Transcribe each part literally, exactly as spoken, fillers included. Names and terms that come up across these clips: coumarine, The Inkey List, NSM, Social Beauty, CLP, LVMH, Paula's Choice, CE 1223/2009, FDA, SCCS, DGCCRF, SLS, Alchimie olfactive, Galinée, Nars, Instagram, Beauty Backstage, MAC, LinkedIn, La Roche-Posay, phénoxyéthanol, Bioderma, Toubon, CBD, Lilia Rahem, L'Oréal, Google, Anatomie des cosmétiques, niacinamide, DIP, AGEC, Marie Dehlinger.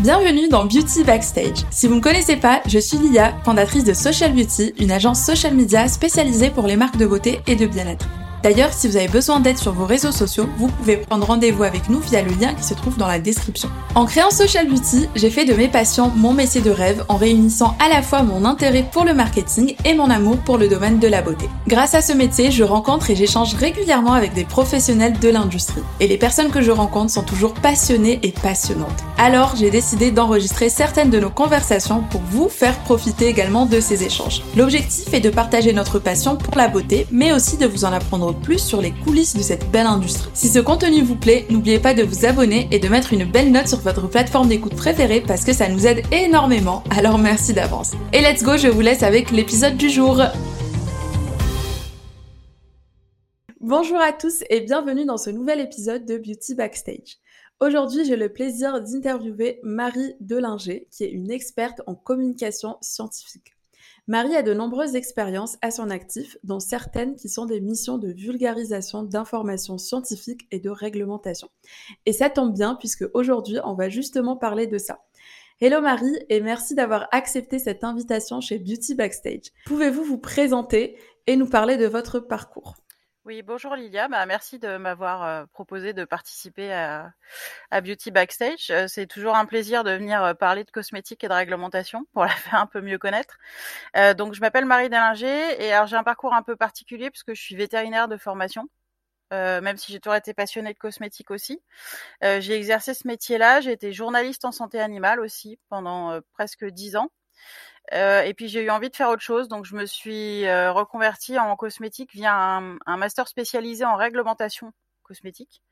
Bienvenue dans Beauty Backstage. Si vous ne me connaissez pas, je suis Lilia, fondatrice de Social Beauty, une agence social media spécialisée pour les marques de beauté et de bien-être. D'ailleurs, si vous avez besoin d'aide sur vos réseaux sociaux, vous pouvez prendre rendez-vous avec nous via le lien qui se trouve dans la description. En créant Social Beauty, j'ai fait de mes passions mon métier de rêve en réunissant à la fois mon intérêt pour le marketing et mon amour pour le domaine de la beauté. Grâce à ce métier, je rencontre et j'échange régulièrement avec des professionnels de l'industrie. Et les personnes que je rencontre sont toujours passionnées et passionnantes. Alors, j'ai décidé d'enregistrer certaines de nos conversations pour vous faire profiter également de ces échanges. L'objectif est de partager notre passion pour la beauté, mais aussi de vous en apprendre plus sur les coulisses de cette belle industrie. Si ce contenu vous plaît, n'oubliez pas de vous abonner et de mettre une belle note sur votre plateforme d'écoute préférée parce que ça nous aide énormément, alors merci d'avance. Et let's go, je vous laisse avec l'épisode du jour. Bonjour à tous et bienvenue dans ce nouvel épisode de Beauty Backstage. Aujourd'hui, j'ai le plaisir d'interviewer Marie Dehlinger, qui est une experte en communication scientifique. Marie a de nombreuses expériences à son actif, dont certaines qui sont des missions de vulgarisation d'informations scientifiques et de réglementation. Et ça tombe bien puisque aujourd'hui, on va justement parler de ça. Hello Marie et merci d'avoir accepté cette invitation chez Beauty Backstage. Pouvez-vous vous présenter et nous parler de votre parcours ? Oui, bonjour Lilia, bah, merci de m'avoir euh, proposé de participer à, à Beauty Backstage. Euh, c'est toujours un plaisir de venir euh, parler de cosmétiques et de réglementation pour la faire un peu mieux connaître. Euh, donc je m'appelle Marie Dehlinger et alors j'ai un parcours un peu particulier puisque je suis vétérinaire de formation. Euh, même si j'ai toujours été passionnée de cosmétiques aussi. Euh, j'ai exercé ce métier-là, j'ai été journaliste en santé animale aussi pendant euh, presque dix ans. Euh, et puis j'ai eu envie de faire autre chose, donc je me suis euh, reconvertie en cosmétique via un, un master spécialisé en réglementation cosmétique.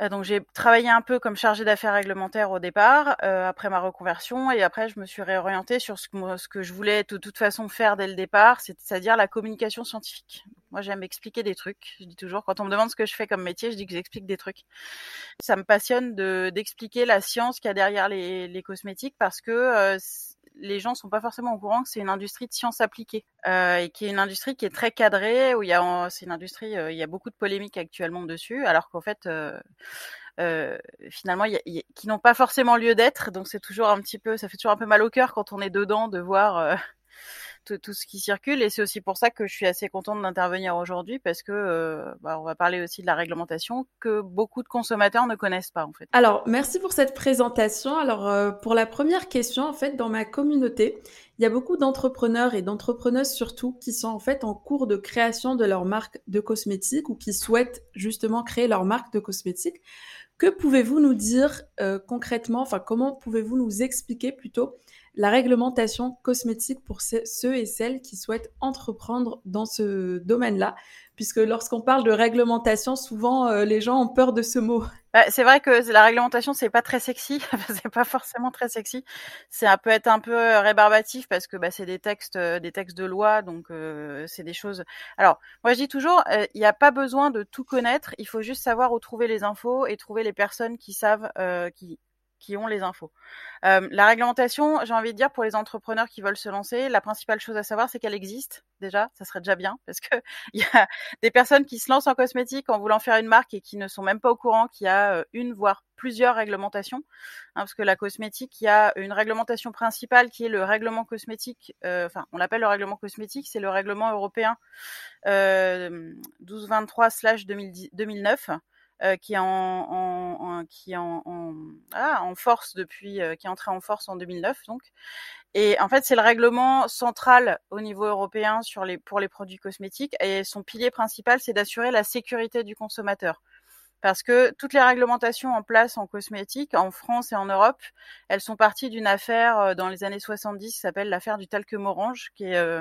Euh, donc j'ai travaillé un peu comme chargée d'affaires réglementaires au départ, euh, après ma reconversion, et après je me suis réorientée sur ce que, moi, ce que je voulais de toute façon faire dès le départ, c'est-à-dire la communication scientifique. Moi j'aime expliquer des trucs, je dis toujours, quand on me demande ce que je fais comme métier, je dis que j'explique des trucs. Ça me passionne de, d'expliquer la science qu'il y a derrière les, les cosmétiques parce que euh, les gens sont pas forcément au courant que c'est une industrie de science appliquée euh, et qui est une industrie qui est très cadrée où il y a c'est une industrie euh, il y a beaucoup de polémiques actuellement dessus alors qu'en fait euh, euh, finalement il y a, il y a, qui n'ont pas forcément lieu d'être, donc c'est toujours un petit peu, ça fait toujours un peu mal au cœur quand on est dedans de voir euh, tout, tout ce qui circule, et c'est aussi pour ça que je suis assez contente d'intervenir aujourd'hui parce que euh, bah, on va parler aussi de la réglementation que beaucoup de consommateurs ne connaissent pas en fait. Alors merci pour cette présentation. Alors euh, pour la première question, en fait dans ma communauté il y a beaucoup d'entrepreneurs et d'entrepreneuses surtout qui sont en fait en cours de création de leur marque de cosmétiques ou qui souhaitent justement créer leur marque de cosmétiques. Que pouvez-vous nous dire euh, concrètement, enfin comment pouvez-vous nous expliquer plutôt la réglementation cosmétique pour ceux et celles qui souhaitent entreprendre dans ce domaine-là, puisque lorsqu'on parle de réglementation, souvent euh, les gens ont peur de ce mot. Bah, c'est vrai que la réglementation, c'est pas très sexy, c'est pas forcément très sexy. Ça peut être un peu rébarbatif parce que bah, c'est des textes, des textes de loi, donc euh, c'est des choses. Alors, moi je dis toujours, il euh, n'y a pas besoin de tout connaître, il faut juste savoir où trouver les infos et trouver les personnes qui savent, euh, qui qui ont les infos. Euh, la réglementation, j'ai envie de dire, pour les entrepreneurs qui veulent se lancer, la principale chose à savoir, c'est qu'elle existe déjà, ça serait déjà bien, parce que il y a des personnes qui se lancent en cosmétique en voulant faire une marque et qui ne sont même pas au courant qu'il y a une, voire plusieurs réglementations, hein, parce que la cosmétique, il y a une réglementation principale qui est le règlement cosmétique, euh, enfin, on l'appelle le règlement cosmétique, c'est le règlement européen euh, douze cent vingt-trois deux mille neuf, Euh, qui est en, en, en qui est en, en, ah, en force depuis euh, qui est entré en force en deux mille neuf donc, et en fait c'est le règlement central au niveau européen sur les pour les produits cosmétiques, et son pilier principal c'est d'assurer la sécurité du consommateur. Parce que toutes les réglementations en place en cosmétique, en France et en Europe, elles sont parties d'une affaire dans les années soixante-dix qui s'appelle l'affaire du talcum orange, qui est euh,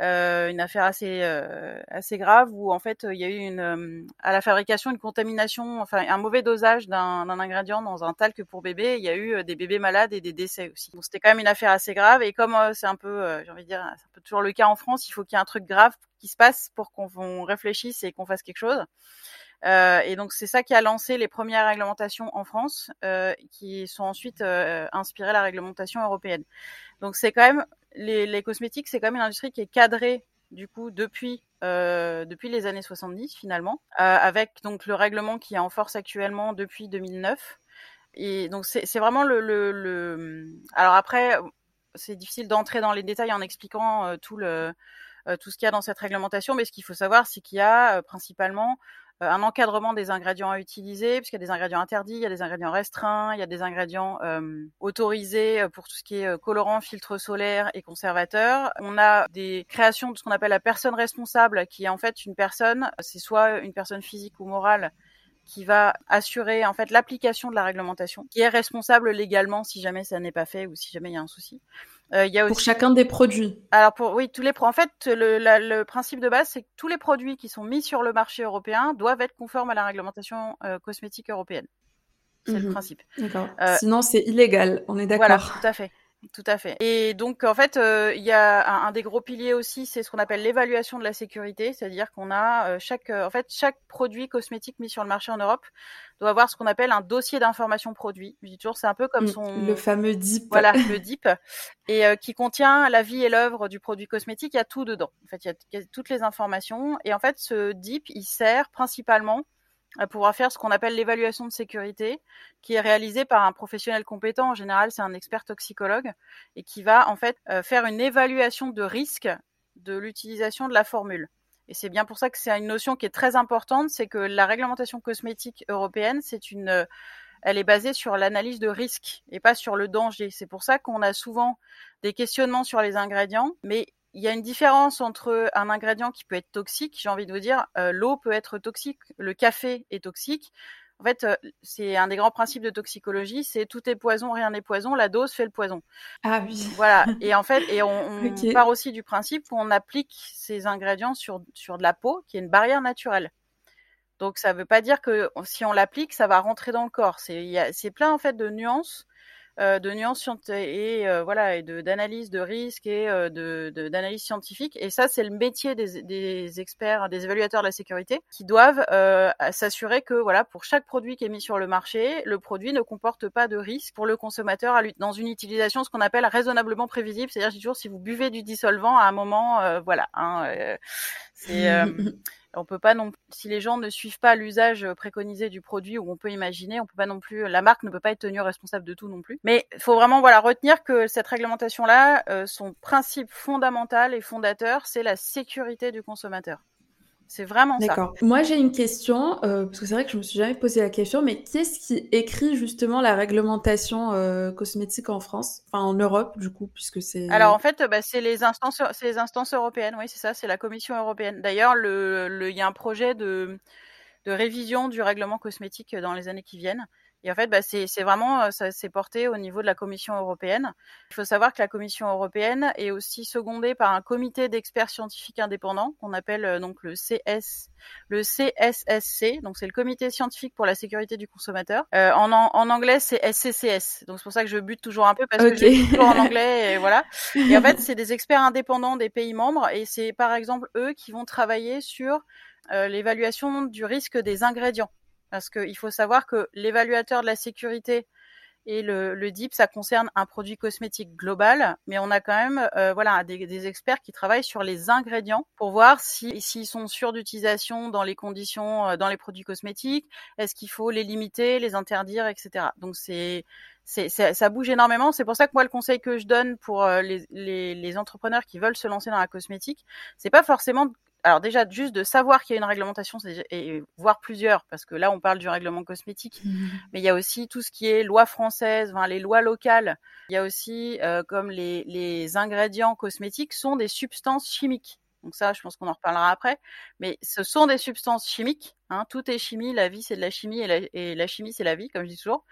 euh, une affaire assez euh, assez grave où en fait il y a eu une euh, à la fabrication une contamination, enfin un mauvais dosage d'un, d'un ingrédient dans un talc pour bébé. Il y a eu des bébés malades et des décès aussi. Donc c'était quand même une affaire assez grave, et comme euh, c'est un peu, euh, j'ai envie de dire, c'est un peu toujours le cas en France, il faut qu'il y ait un truc grave qui se passe pour qu'on on réfléchisse et qu'on fasse quelque chose. Euh, et donc c'est ça qui a lancé les premières réglementations en France, euh, qui sont ensuite euh, inspirées la réglementation européenne. Donc c'est quand même les, les cosmétiques, c'est quand même une industrie qui est cadrée du coup depuis euh, depuis les années soixante-dix finalement, euh, avec donc le règlement qui est en force actuellement depuis deux mille neuf. Et donc c'est, c'est vraiment le, le, le. Alors après, c'est difficile d'entrer dans les détails en expliquant euh, tout le euh, tout ce qu'il y a dans cette réglementation, mais ce qu'il faut savoir, c'est qu'il y a euh, principalement euh, un encadrement des ingrédients à utiliser, puisqu'il y a des ingrédients interdits, il y a des ingrédients restreints, il y a des ingrédients euh, autorisés pour tout ce qui est euh, colorant, filtre solaire et conservateur. On a des créations de ce qu'on appelle la personne responsable, qui est en fait une personne, c'est soit une personne physique ou morale, qui va assurer en fait l'application de la réglementation, qui est responsable légalement si jamais ça n'est pas fait ou si jamais il y a un souci. Euh, il y a aussi... Pour chacun des produits. Alors pour oui tous les en fait le, la, le principe de base, c'est que tous les produits qui sont mis sur le marché européen doivent être conformes à la réglementation euh, cosmétique européenne. C'est mmh. le principe. D'accord. Euh, Sinon c'est illégal. On est d'accord. Voilà, tout à fait. Tout à fait. Et donc, en fait, il euh, y a un, un des gros piliers aussi, c'est ce qu'on appelle l'évaluation de la sécurité, c'est-à-dire qu'on a euh, chaque, euh, en fait, chaque produit cosmétique mis sur le marché en Europe doit avoir ce qu'on appelle un dossier d'information produit. Je dis toujours, c'est un peu comme son... Le fameux D I P. Voilà, le D I P, et euh, qui contient la vie et l'œuvre du produit cosmétique. Il y a tout dedans. En fait, il y a, il y a toutes les informations. Et en fait, ce D I P, il sert principalement à pouvoir faire ce qu'on appelle l'évaluation de sécurité, qui est réalisée par un professionnel compétent. En général, c'est un expert toxicologue, et qui va en fait euh, faire une évaluation de risque de l'utilisation de la formule. Et c'est bien pour ça que c'est une notion qui est très importante, c'est que la réglementation cosmétique européenne, c'est une, euh, elle est basée sur l'analyse de risque et pas sur le danger. C'est pour ça qu'on a souvent des questionnements sur les ingrédients, mais il y a une différence entre un ingrédient qui peut être toxique, j'ai envie de vous dire, euh, l'eau peut être toxique, le café est toxique. En fait, euh, c'est un des grands principes de toxicologie, c'est tout est poison, rien n'est poison, la dose fait le poison. Ah oui. Voilà. Et en fait, et on, on okay. part aussi du principe qu'on applique ces ingrédients sur, sur de la peau, qui est une barrière naturelle. Donc, ça ne veut pas dire que si on l'applique, ça va rentrer dans le corps. C'est, y a, c'est plein en fait de nuances. Euh, de nuances et euh, voilà et de d'analyse de risque et euh, de, de d'analyse scientifique, et ça c'est le métier des, des experts, des évaluateurs de la sécurité, qui doivent euh, s'assurer que voilà, pour chaque produit qui est mis sur le marché, le produit ne comporte pas de risque pour le consommateur à lui, dans une utilisation ce qu'on appelle raisonnablement prévisible, c'est-à-dire je dis toujours, si vous buvez du dissolvant à un moment euh, voilà hein, euh, c'est euh, on peut pas non plus, si les gens ne suivent pas l'usage préconisé du produit, ou on peut imaginer, on peut pas non plus, la marque ne peut pas être tenue responsable de tout non plus. Mais il faut vraiment voilà retenir que cette réglementation-là, euh, son principe fondamental et fondateur, c'est la sécurité du consommateur. C'est vraiment D'accord. ça. D'accord. Moi, j'ai une question, euh, parce que c'est vrai que je me suis jamais posé la question, mais qui est-ce qui écrit justement la réglementation euh, cosmétique en France, enfin en Europe du coup, puisque c'est. Alors en fait, bah, c'est les instances, c'est les instances européennes. Oui, c'est ça, c'est la Commission européenne. D'ailleurs, le, le, y a un projet de, de révision du règlement cosmétique dans les années qui viennent. Et en fait, bah, c'est, c'est vraiment, ça s'est porté au niveau de la Commission européenne. Il faut savoir que la Commission européenne est aussi secondée par un comité d'experts scientifiques indépendants qu'on appelle euh, donc le C S, le C S S C. Donc c'est le Comité scientifique pour la sécurité du consommateur. Euh, en, en anglais, c'est S C C S. Donc c'est pour ça que je bute toujours un peu parce okay. que je bute toujours en anglais et voilà. Et en fait, c'est des experts indépendants des pays membres, et c'est par exemple eux qui vont travailler sur euh, l'évaluation du risque des ingrédients. Parce qu'il faut savoir que l'évaluateur de la sécurité et le, le D I P, ça concerne un produit cosmétique global, mais on a quand même euh, voilà, des, des experts qui travaillent sur les ingrédients pour voir si, s'ils sont sûrs d'utilisation dans les conditions, euh, dans les produits cosmétiques, est-ce qu'il faut les limiter, les interdire, et cetera. Donc, c'est, c'est, c'est, ça bouge énormément. C'est pour ça que moi, le conseil que je donne pour euh, les, les, les entrepreneurs qui veulent se lancer dans la cosmétique, c'est pas forcément... Alors déjà, juste de savoir qu'il y a une réglementation, et voire plusieurs, parce que là, on parle du règlement cosmétique, mmh. mais il y a aussi tout ce qui est loi française, enfin, les lois locales. Il y a aussi, euh, comme les, les ingrédients cosmétiques sont des substances chimiques. Donc ça, je pense qu'on en reparlera après. Mais ce sont des substances chimiques. Hein. Tout est chimie, la vie, c'est de la chimie, et la, et la chimie, c'est la vie, comme je dis toujours.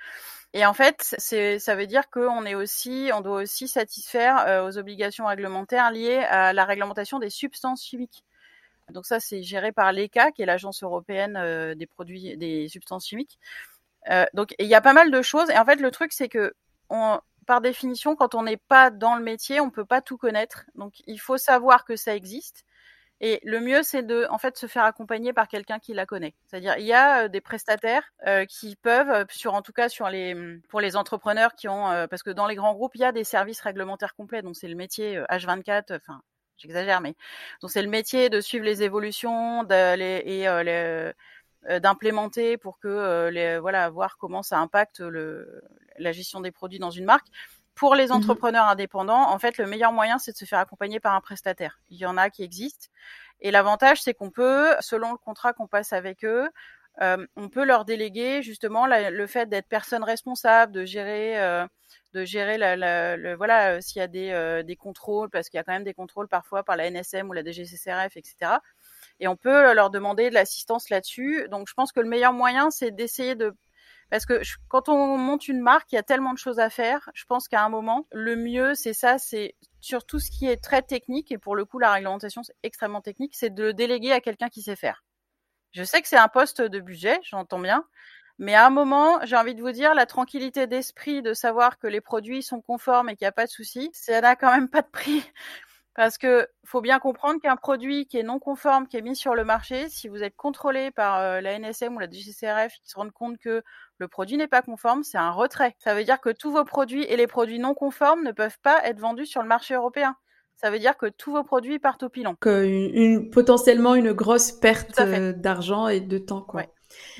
Et en fait, c'est, ça veut dire qu'on est aussi, on doit aussi satisfaire euh, aux obligations réglementaires liées à la réglementation des substances chimiques. Donc ça, c'est géré par l'E C A, qui est l'agence européenne euh, des produits, des substances chimiques. Euh, donc il y a pas mal de choses. Et en fait, le truc, c'est que on, par définition, quand on n'est pas dans le métier, on peut pas tout connaître. Donc il faut savoir que ça existe. Et le mieux, c'est de, en fait, se faire accompagner par quelqu'un qui la connaît. C'est-à-dire, il y a euh, des prestataires euh, qui peuvent, sur, en tout cas, sur les, pour les entrepreneurs qui ont, euh, parce que dans les grands groupes, il y a des services réglementaires complets. Donc c'est le métier euh, H vingt-quatre, enfin. Euh, J'exagère, mais donc c'est le métier de suivre les évolutions de, les, et euh, les, euh, d'implémenter pour que euh, les, voilà, voir comment ça impacte le, la gestion des produits dans une marque. Pour les entrepreneurs mmh. indépendants, en fait, le meilleur moyen, c'est de se faire accompagner par un prestataire. Il y en a qui existent. Et l'avantage, c'est qu'on peut, selon le contrat qu'on passe avec eux, euh, on peut leur déléguer justement la, le fait d'être personne responsable, de gérer, euh, de gérer la, la, le, voilà, s'il y a des, euh, des contrôles, parce qu'il y a quand même des contrôles parfois par la N S M ou la D G C C R F, et cetera. Et on peut leur demander de l'assistance là-dessus. Donc, je pense que le meilleur moyen, c'est d'essayer de... Parce que je, quand on monte une marque, il y a tellement de choses à faire. Je pense qu'à un moment, le mieux, c'est ça, c'est sur tout ce qui est très technique. Et pour le coup, la réglementation, c'est extrêmement technique. C'est de déléguer à quelqu'un qui sait faire. Je sais que c'est un poste de budget, j'entends bien. Mais à un moment, j'ai envie de vous dire, la tranquillité d'esprit de savoir que les produits sont conformes et qu'il n'y a pas de souci, ça n'a quand même pas de prix. Parce que faut bien comprendre qu'un produit qui est non conforme, qui est mis sur le marché, si vous êtes contrôlé par euh, la N S M ou la D G C C R F, qui se rendent compte que le produit n'est pas conforme, c'est un retrait. Ça veut dire que tous vos produits et les produits non conformes ne peuvent pas être vendus sur le marché européen. Ça veut dire que tous vos produits partent au pilon. Que une, une, potentiellement une grosse perte euh, d'argent et de temps, quoi. Ouais.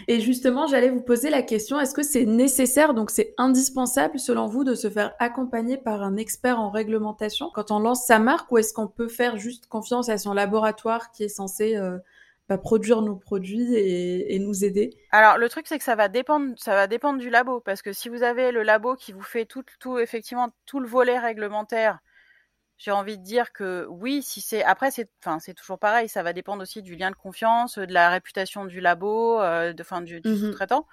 Et justement, j'allais vous poser la question, est-ce que c'est nécessaire, donc c'est indispensable selon vous de se faire accompagner par un expert en réglementation quand on lance sa marque, ou est-ce qu'on peut faire juste confiance à son laboratoire qui est censé euh, bah, produire nos produits et, et nous aider? Alors le truc, c'est que ça va dépendre, ça va dépendre du labo, parce que si vous avez le labo qui vous fait tout, tout effectivement tout le volet réglementaire, j'ai envie de dire que oui, si c'est après, c'est, enfin, c'est toujours pareil. Ça va dépendre aussi du lien de confiance, de la réputation du labo, euh, de, enfin, du, du mm-hmm. sous-traitant.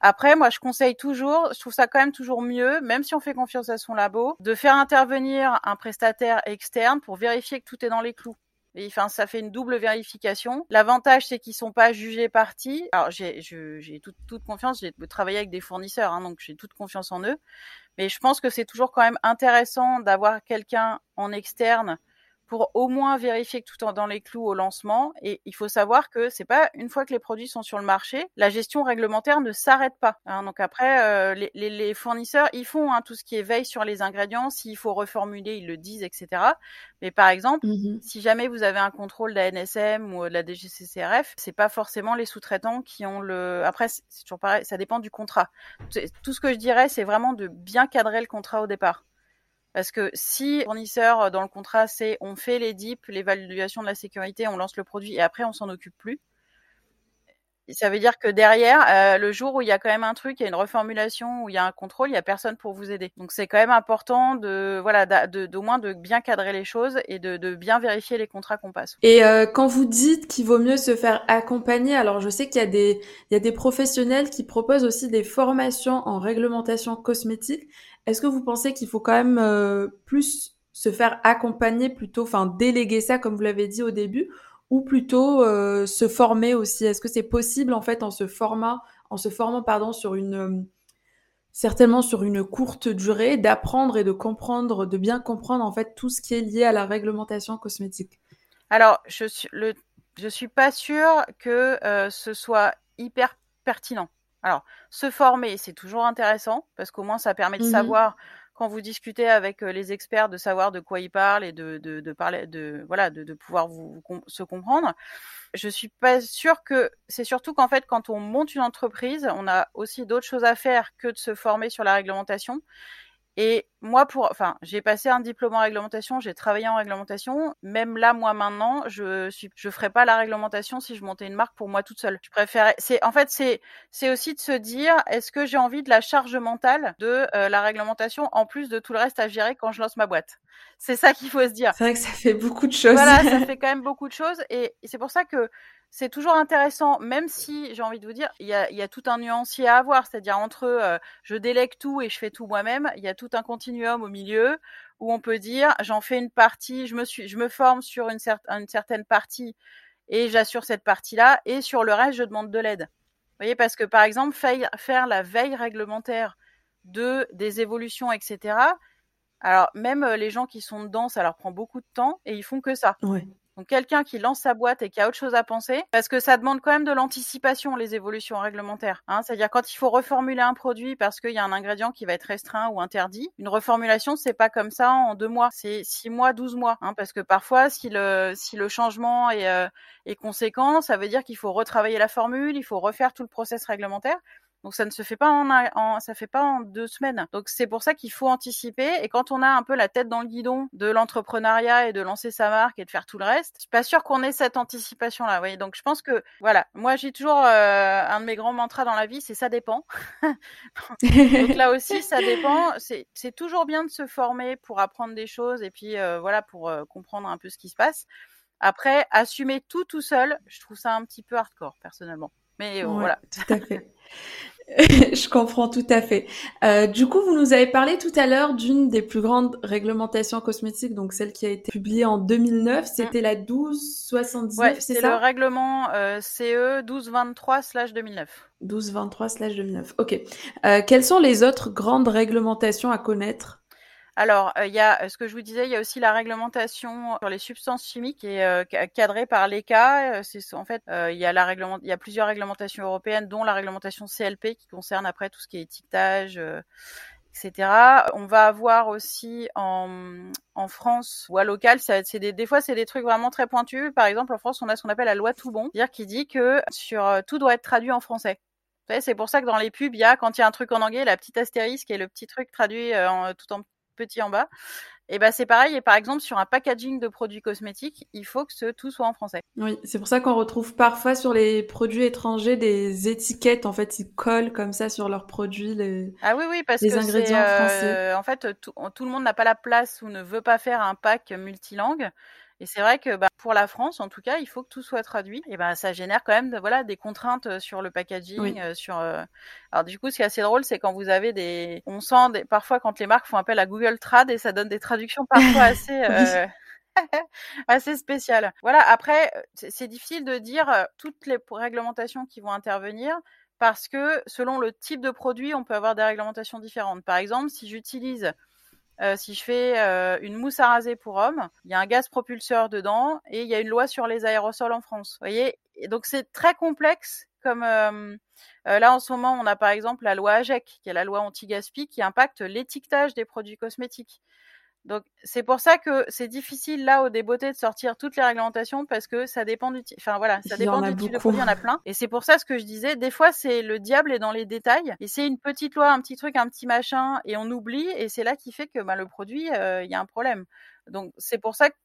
Après, moi, je conseille toujours. Je trouve ça quand même toujours mieux, même si on fait confiance à son labo, de faire intervenir un prestataire externe pour vérifier que tout est dans les clous. Et, enfin, ça fait une double vérification. L'avantage, c'est qu'ils sont pas jugés partis. Alors, j'ai, je, j'ai toute, toute confiance. J'ai travaillé avec des fournisseurs, hein, donc j'ai toute confiance en eux. Mais je pense que c'est toujours quand même intéressant d'avoir quelqu'un en externe pour au moins vérifier que tout est dans les clous au lancement. Et il faut savoir que c'est pas une fois que les produits sont sur le marché, la gestion réglementaire ne s'arrête pas. Hein, donc après, euh, les, les, les fournisseurs, ils font hein, tout ce qui est veille sur les ingrédients. S'il faut reformuler, ils le disent, et cetera. Mais par exemple, mm-hmm. si jamais vous avez un contrôle de la N S M ou de la D G C C R F, c'est pas forcément les sous-traitants qui ont le... Après, c'est toujours pareil, ça dépend du contrat. Tout ce que je dirais, c'est vraiment de bien cadrer le contrat au départ. Parce que si le fournisseur dans le contrat, c'est on fait les D I P, l'évaluation de la sécurité, on lance le produit et après on s'en occupe plus, ça veut dire que derrière, euh, le jour où il y a quand même un truc, il y a une reformulation, où il y a un contrôle, il y a personne pour vous aider. Donc c'est quand même important de voilà, de, de, d'au moins de bien cadrer les choses et de, de bien vérifier les contrats qu'on passe. Et euh, quand vous dites qu'il vaut mieux se faire accompagner, alors je sais qu'il y a des il y a des professionnels qui proposent aussi des formations en réglementation cosmétique. Est-ce que vous pensez qu'il faut quand même euh, plus se faire accompagner plutôt, enfin déléguer ça comme vous l'avez dit au début, ou plutôt euh, se former aussi? Est-ce que c'est possible en fait en se formant, en se formant pardon, sur une euh, certainement sur une courte durée, d'apprendre et de comprendre, de bien comprendre en fait tout ce qui est lié à la réglementation cosmétique? Alors je suis le je suis pas sûre que euh, ce soit hyper pertinent. Alors, se former, c'est toujours intéressant parce qu'au moins, ça permet de mmh. savoir, quand vous discutez avec les experts, de savoir de quoi ils parlent et de, de, de, parler, de, voilà, de, de pouvoir vous, vous, se comprendre. Je suis pas sûre que... C'est surtout qu'en fait, quand on monte une entreprise, on a aussi d'autres choses à faire que de se former sur la réglementation. Et moi, pour, enfin, j'ai passé un diplôme en réglementation, j'ai travaillé en réglementation. Même là, moi, maintenant, je suis, je ferais pas la réglementation si je montais une marque pour moi toute seule. Je préférais, c'est, en fait, c'est, c'est aussi de se dire, est-ce que j'ai envie de la charge mentale de euh, la réglementation en plus de tout le reste à gérer quand je lance ma boîte? C'est ça qu'il faut se dire. C'est vrai que ça fait beaucoup de choses. Voilà, ça fait quand même beaucoup de choses. Et c'est pour ça que c'est toujours intéressant, même si, j'ai envie de vous dire, il y a, il y a tout un nuancier à avoir. C'est-à-dire entre euh, je délègue tout et je fais tout moi-même, il y a tout un continuum au milieu où on peut dire j'en fais une partie, je me, suis, je me forme sur une, cer- une certaine partie et j'assure cette partie-là et sur le reste, je demande de l'aide. Vous voyez, parce que par exemple, fa- faire la veille réglementaire de, des évolutions, et cetera. Alors, même euh, les gens qui sont dedans, ça leur prend beaucoup de temps et ils font que ça. Ouais. Donc quelqu'un qui lance sa boîte et qui a autre chose à penser, parce que ça demande quand même de l'anticipation, les évolutions réglementaires. Hein. C'est-à-dire quand il faut reformuler un produit parce qu'il y a un ingrédient qui va être restreint ou interdit, une reformulation, c'est pas comme ça en deux mois, c'est six mois, douze mois. Hein, parce que parfois, si le, si le changement est, euh, est conséquent, ça veut dire qu'il faut retravailler la formule, il faut refaire tout le process réglementaire. Donc ça ne se fait pas en, en ça fait pas en deux semaines. Donc c'est pour ça qu'il faut anticiper. Et quand on a un peu la tête dans le guidon de l'entrepreneuriat et de lancer sa marque et de faire tout le reste, je suis pas sûre qu'on ait cette anticipation là. Oui. Donc je pense que voilà, moi j'ai toujours euh, un de mes grands mantras dans la vie, c'est ça dépend. Donc là aussi ça dépend. C'est c'est toujours bien de se former pour apprendre des choses et puis euh, voilà pour euh, comprendre un peu ce qui se passe. Après assumer tout tout seul, je trouve ça un petit peu hardcore personnellement. Mais euh, ouais, voilà. Tout à fait. Je comprends tout à fait. Euh, du coup, vous nous avez parlé tout à l'heure d'une des plus grandes réglementations cosmétiques, donc celle qui a été publiée en deux mille neuf, c'était mmh. la douze soixante-dix-neuf, ouais, c'est, c'est ça ? C'est le règlement euh, C E douze vingt-trois deux mille neuf. douze vingt-trois deux mille neuf, ok. Euh, quelles sont les autres grandes réglementations à connaître ? Alors, il euh, y a ce que je vous disais, il y a aussi la réglementation sur les substances chimiques qui est euh, cadrée par l'E C A. C'est en fait, il euh, y a la réglement, il y a plusieurs réglementations européennes, dont la réglementation C L P qui concerne après tout ce qui est étiquetage, euh, et cetera. On va avoir aussi en en France ou à local, ça, c'est des, des fois c'est des trucs vraiment très pointus. Par exemple, en France, on a ce qu'on appelle la loi Toubon, c'est-à-dire qui dit que sur euh, tout doit être traduit en français. Vous savez, c'est pour ça que dans les pubs, il y a quand il y a un truc en anglais, la petite astérisque et le petit truc traduit euh, en, tout en petit en bas, et ben c'est pareil. Et par exemple, sur un packaging de produits cosmétiques, il faut que ce, tout soit en français. Oui, c'est pour ça qu'on retrouve parfois sur les produits étrangers des étiquettes. En fait, ils collent comme ça sur leurs produits les, ah oui, oui, parce les que ingrédients c'est, français. Euh, en fait, tout, tout le monde n'a pas la place ou ne veut pas faire un pack multilangue. Et c'est vrai que bah, pour la France, en tout cas, il faut que tout soit traduit. Et ben bah, ça génère quand même de, voilà, des contraintes sur le packaging. Oui. Euh, sur, euh... Alors du coup, ce qui est assez drôle, c'est quand vous avez des... On sent des... parfois quand les marques font appel à Google Trad et ça donne des traductions parfois assez... Euh... assez spéciales. Voilà, après, c'est difficile de dire toutes les réglementations qui vont intervenir parce que selon le type de produit, on peut avoir des réglementations différentes. Par exemple, si j'utilise... Euh, si je fais euh, une mousse à raser pour hommes, il y a un gaz propulseur dedans et il y a une loi sur les aérosols en France. Vous voyez, et donc c'est très complexe. Comme euh, euh, là en ce moment, on a par exemple la loi AGEC, qui est la loi anti-gaspi, qui impacte l'étiquetage des produits cosmétiques. Donc c'est pour ça que c'est difficile là au débeauté de sortir toutes les réglementations parce que ça dépend du type. Enfin voilà, ça dépend du type de produit, il y en a plein. Et c'est pour ça ce que je disais, des fois c'est le diable est dans les détails et c'est une petite loi, un petit truc, un petit machin et on oublie et c'est là qui fait que bah, le produit il euh, y a un problème. Donc c'est pour ça que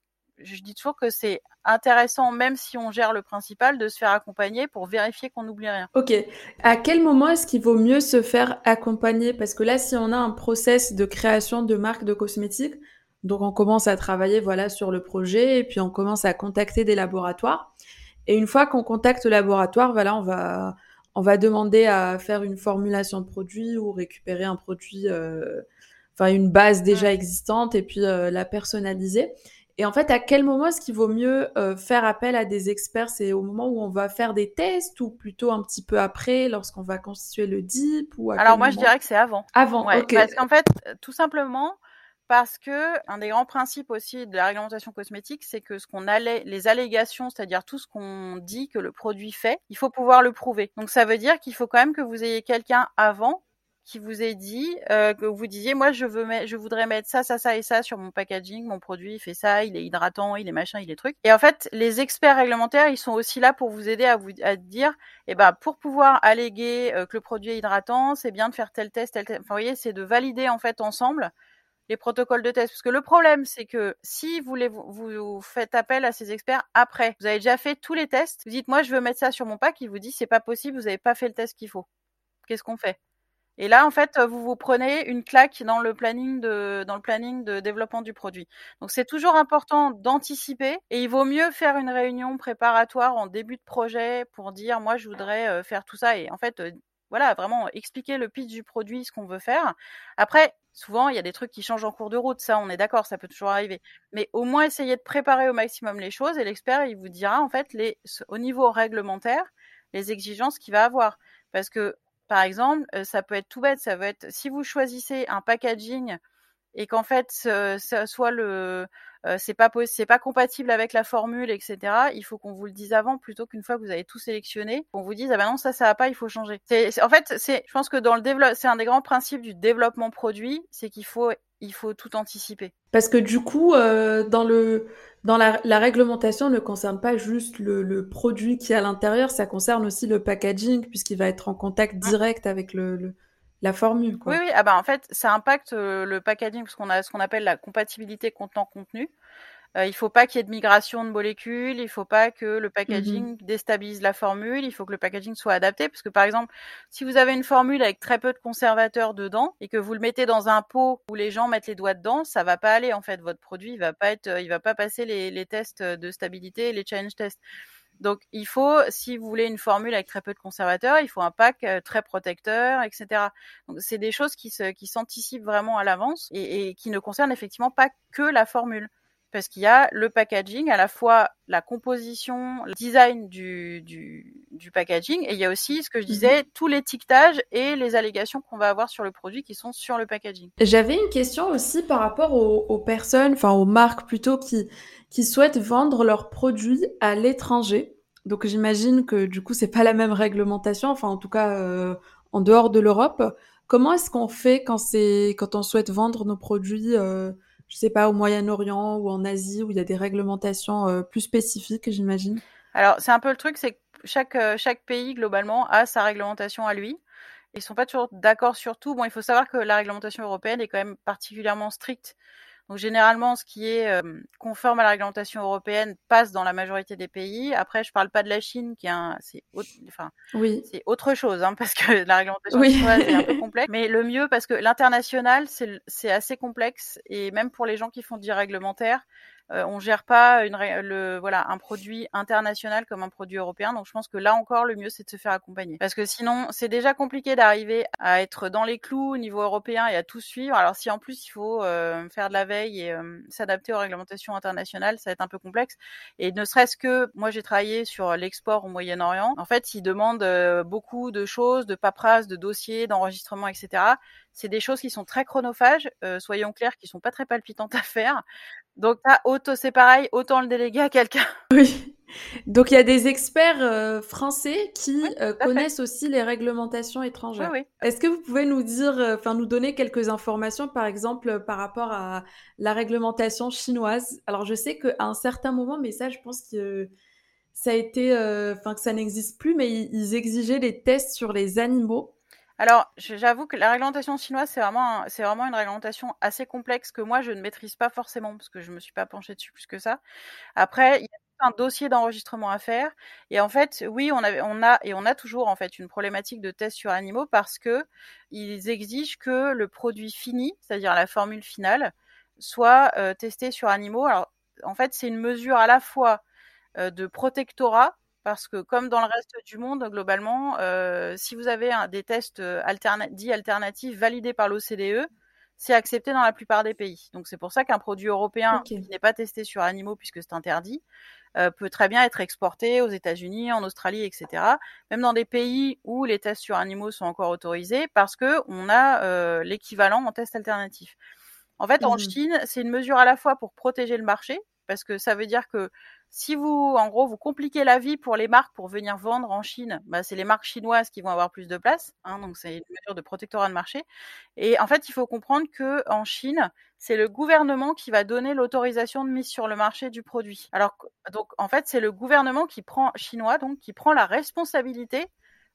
je dis toujours que c'est intéressant, même si on gère le principal, de se faire accompagner pour vérifier qu'on n'oublie rien. Ok. À quel moment est-ce qu'il vaut mieux se faire accompagner ? Parce que là, si on a un process de création de marque de cosmétiques, donc on commence à travailler voilà, sur le projet et puis on commence à contacter des laboratoires. Et une fois qu'on contacte le laboratoire, voilà, on va, on va demander à faire une formulation de produit ou récupérer un produit, euh, enfin une base déjà existante et puis euh, la personnaliser. Et en fait, à quel moment est-ce qu'il vaut mieux euh, faire appel à des experts ? C'est au moment où on va faire des tests ou plutôt un petit peu après, lorsqu'on va constituer le D I P ou à Alors quel moi, moment... je dirais que c'est avant. Avant, ouais, ok. Parce qu'en fait, tout simplement, parce que un des grands principes aussi de la réglementation cosmétique, c'est que ce qu'on allait, les allégations, c'est-à-dire tout ce qu'on dit que le produit fait, il faut pouvoir le prouver. Donc, ça veut dire qu'il faut quand même que vous ayez quelqu'un avant qui vous ait dit, euh, que vous disiez, moi, je veux, met- je voudrais mettre ça, ça, ça et ça sur mon packaging, mon produit, il fait ça, il est hydratant, il est machin, il est truc. Et en fait, les experts réglementaires, ils sont aussi là pour vous aider à vous, à dire, eh ben, pour pouvoir alléguer euh, que le produit est hydratant, c'est bien de faire tel test, tel test. Enfin, vous voyez, c'est de valider, en fait, ensemble les protocoles de test. Parce que le problème, c'est que si vous, les, vous, vous faites appel à ces experts après, vous avez déjà fait tous les tests, vous dites, moi, je veux mettre ça sur mon pack, il vous dit, c'est pas possible, vous avez pas fait le test qu'il faut. Qu'est-ce qu'on fait ? Et là, en fait, vous vous prenez une claque dans le planning de, dans le planning de développement du produit. Donc, c'est toujours important d'anticiper et il vaut mieux faire une réunion préparatoire en début de projet pour dire, moi, je voudrais faire tout ça. Et en fait, voilà, vraiment expliquer le pitch du produit, ce qu'on veut faire. Après, souvent, il y a des trucs qui changent en cours de route. Ça, on est d'accord, ça peut toujours arriver. Mais au moins, essayez de préparer au maximum les choses et l'expert, il vous dira, en fait, les, au niveau réglementaire, les exigences qu'il va avoir. Parce que, par exemple, ça peut être tout bête, ça peut être si vous choisissez un packaging et qu'en fait euh, ça soit le euh, c'est pas possible, c'est pas compatible avec la formule, et cetera. Il faut qu'on vous le dise avant plutôt qu'une fois que vous avez tout sélectionné, qu'on vous dise ah ben non ça ça va pas, il faut changer. C'est, c'est en fait c'est je pense que dans le développe c'est un des grands principes du développement produit, c'est qu'il faut il faut tout anticiper. Parce que du coup euh, dans le dans la, la réglementation ne concerne pas juste le, le produit qui est à l'intérieur, ça concerne aussi le packaging puisqu'il va être en contact direct avec le, le... la formule, quoi. Oui, oui. Ah bah, en fait, ça impacte euh, le packaging parce qu'on a ce qu'on appelle la compatibilité contenant-contenu. Euh, il ne faut pas qu'il y ait de migration de molécules, il ne faut pas que le packaging mm-hmm. déstabilise la formule, il faut que le packaging soit adapté. Parce que, par exemple, si vous avez une formule avec très peu de conservateurs dedans et que vous le mettez dans un pot où les gens mettent les doigts dedans, ça ne va pas aller. En fait, votre produit, il ne va pas être, il va pas passer les, les tests de stabilité et les challenge tests. Donc, il faut, si vous voulez une formule avec très peu de conservateurs, il faut un pack très protecteur, et cetera. Donc, c'est des choses qui, se, qui s'anticipent vraiment à l'avance et, et qui ne concernent effectivement pas que la formule. Parce qu'il y a le packaging, à la fois la composition, le design du, du, du packaging, et il y a aussi, ce que je disais, tout l'étiquetage et les allégations qu'on va avoir sur le produit qui sont sur le packaging. J'avais une question aussi par rapport aux, aux personnes, enfin aux marques plutôt, qui, qui souhaitent vendre leurs produits à l'étranger. Donc j'imagine que du coup, c'est pas la même réglementation, enfin en tout cas euh, en dehors de l'Europe. Comment est-ce qu'on fait quand, c'est, quand on souhaite vendre nos produits euh, je sais pas, au Moyen-Orient ou en Asie, où il y a des réglementations euh, plus spécifiques, j'imagine. Alors, c'est un peu le truc, c'est que chaque, euh, chaque pays, globalement, a sa réglementation à lui. Ils sont pas toujours d'accord sur tout. Bon, il faut savoir que la réglementation européenne est quand même particulièrement stricte. Donc, généralement, ce qui est euh, conforme à la réglementation européenne passe dans la majorité des pays. Après, je parle pas de la Chine, qui est un, c'est autre, enfin, oui. c'est autre chose, hein, parce que la réglementation oui. chinoise est un peu complexe. Mais le mieux, parce que l'international, c'est, c'est assez complexe, et même pour les gens qui font du réglementaire, euh, on gère pas une, le, voilà, un produit international comme un produit européen. Donc, je pense que là encore, le mieux, c'est de se faire accompagner, parce que sinon, c'est déjà compliqué d'arriver à être dans les clous au niveau européen et à tout suivre. Alors, si en plus il faut euh, faire de la veille et euh, s'adapter aux réglementations internationales, ça va être un peu complexe. Et ne serait-ce que, moi j'ai travaillé sur l'export au Moyen-Orient, en fait ils demandent euh, beaucoup de choses, de paperasse, de dossiers, d'enregistrement, et cetera. C'est des choses qui sont très chronophages, euh, soyons clairs, qui sont pas très palpitantes à faire. Donc là, auto, c'est pareil, autant le déléguer à quelqu'un. Oui. Donc il y a des experts euh, français qui oui, euh, connaissent fait. aussi les réglementations étrangères. Oui, oui. Est-ce que vous pouvez nous dire, enfin euh, nous donner quelques informations, par exemple par rapport à la réglementation chinoise? Alors je sais qu'à un certain moment, mais ça je pense que euh, ça a été, enfin euh, que ça n'existe plus, mais ils, ils exigeaient des tests sur les animaux. Alors, j'avoue que la réglementation chinoise, c'est vraiment, un, c'est vraiment une réglementation assez complexe que moi, je ne maîtrise pas forcément parce que je ne me suis pas penchée dessus plus que ça. Après, il y a un dossier d'enregistrement à faire. Et en fait, oui, on a, on a, et on a toujours en fait une problématique de tests sur animaux parce que ils exigent que le produit fini, c'est-à-dire la formule finale, soit euh, testé sur animaux. Alors, en fait, c'est une mesure à la fois euh, de protectorat, parce que comme dans le reste du monde, globalement, euh, si vous avez un, des tests alterna- dits alternatifs validés par l'O C D E, c'est accepté dans la plupart des pays. Donc, c'est pour ça qu'un produit européen okay. qui n'est pas testé sur animaux, puisque c'est interdit, euh, peut très bien être exporté aux États-Unis, en Australie, et cetera. Même dans des pays où les tests sur animaux sont encore autorisés, parce qu'on a euh, l'équivalent en tests alternatifs. En fait, mmh. en Chine, c'est une mesure à la fois pour protéger le marché, parce que ça veut dire que si vous, en gros, vous compliquez la vie pour les marques pour venir vendre en Chine, bah, c'est les marques chinoises qui vont avoir plus de place, hein, donc c'est une mesure de protectorat de marché. Et en fait, il faut comprendre que en Chine, c'est le gouvernement qui va donner l'autorisation de mise sur le marché du produit. Alors, donc, en fait, c'est le gouvernement qui prend, chinois, donc, qui prend la responsabilité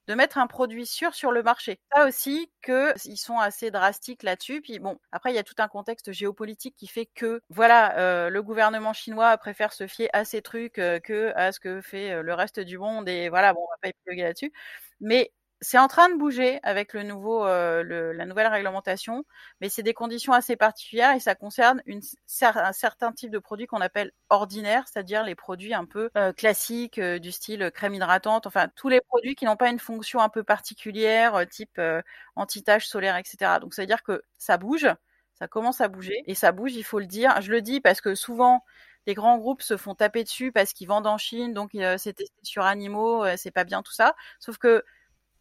de mettre un produit sûr sur le marché. Ça aussi, que ils sont assez drastiques là-dessus. Puis bon, après il y a tout un contexte géopolitique qui fait que voilà, euh, le gouvernement chinois préfère se fier à ces trucs euh, que à ce que fait euh, le reste du monde. Et voilà, bon, on va pas épiloguer là-dessus. Mais c'est en train de bouger avec le nouveau, euh, le, la nouvelle réglementation, mais c'est des conditions assez particulières et ça concerne une, un certain type de produits qu'on appelle ordinaires, c'est-à-dire les produits un peu euh, classiques euh, du style crème hydratante, enfin tous les produits qui n'ont pas une fonction un peu particulière, euh, type euh, anti-tache solaire, et cetera. Donc ça veut dire que ça bouge, ça commence à bouger et ça bouge, il faut le dire. Je le dis parce que souvent, les grands groupes se font taper dessus parce qu'ils vendent en Chine, donc euh, c'est testé sur animaux, euh, c'est pas bien tout ça. Sauf que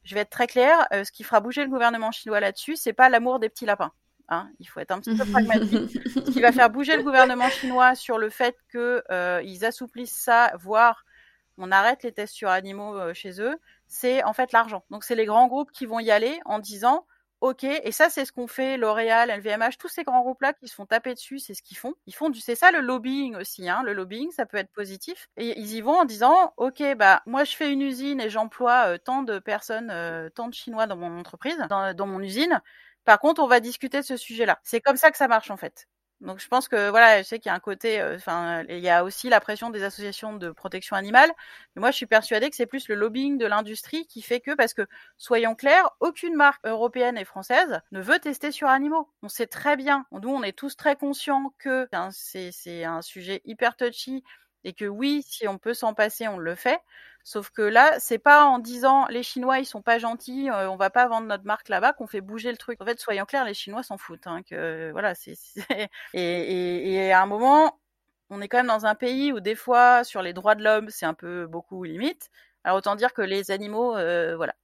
je vais être très claire, euh, ce qui fera bouger le gouvernement chinois là-dessus, c'est pas l'amour des petits lapins. Hein, il faut être un petit peu pragmatique. Ce qui va faire bouger le gouvernement chinois sur le fait qu'ils euh, assouplissent ça, voire on arrête les tests sur animaux euh, chez eux, c'est en fait l'argent. Donc, c'est les grands groupes qui vont y aller en disant « Ok ». Et ça, c'est ce qu'on fait, L'Oréal, L V M H, tous ces grands groupes-là qui se font taper dessus, c'est ce qu'ils font. Ils font du... C'est ça, le lobbying aussi. Hein. Le lobbying, ça peut être positif. Et ils y vont en disant « Ok, bah, moi, je fais une usine et j'emploie euh, tant de personnes, euh, tant de Chinois dans mon entreprise, dans, dans mon usine. Par contre, on va discuter de ce sujet-là. » C'est comme ça que ça marche, en fait. Donc, je pense que, voilà, je sais qu'il y a un côté... Enfin, euh, il y a aussi la pression des associations de protection animale. Mais moi, je suis persuadée que c'est plus le lobbying de l'industrie qui fait que... Parce que, soyons clairs, aucune marque européenne et française ne veut tester sur animaux. On sait très bien. Nous, on est tous très conscients que hein, c'est, c'est un sujet hyper touchy et que, oui, si on peut s'en passer, on le fait. Sauf que là, c'est pas en disant les Chinois ils sont pas gentils, euh, on va pas vendre notre marque là-bas qu'on fait bouger le truc. En fait, soyons clairs, les Chinois s'en foutent. Hein, que euh, voilà, c'est, c'est... Et, et, et à un moment, on est quand même dans un pays où des fois sur les droits de l'homme c'est un peu beaucoup limite. Alors autant dire que les animaux, euh, voilà.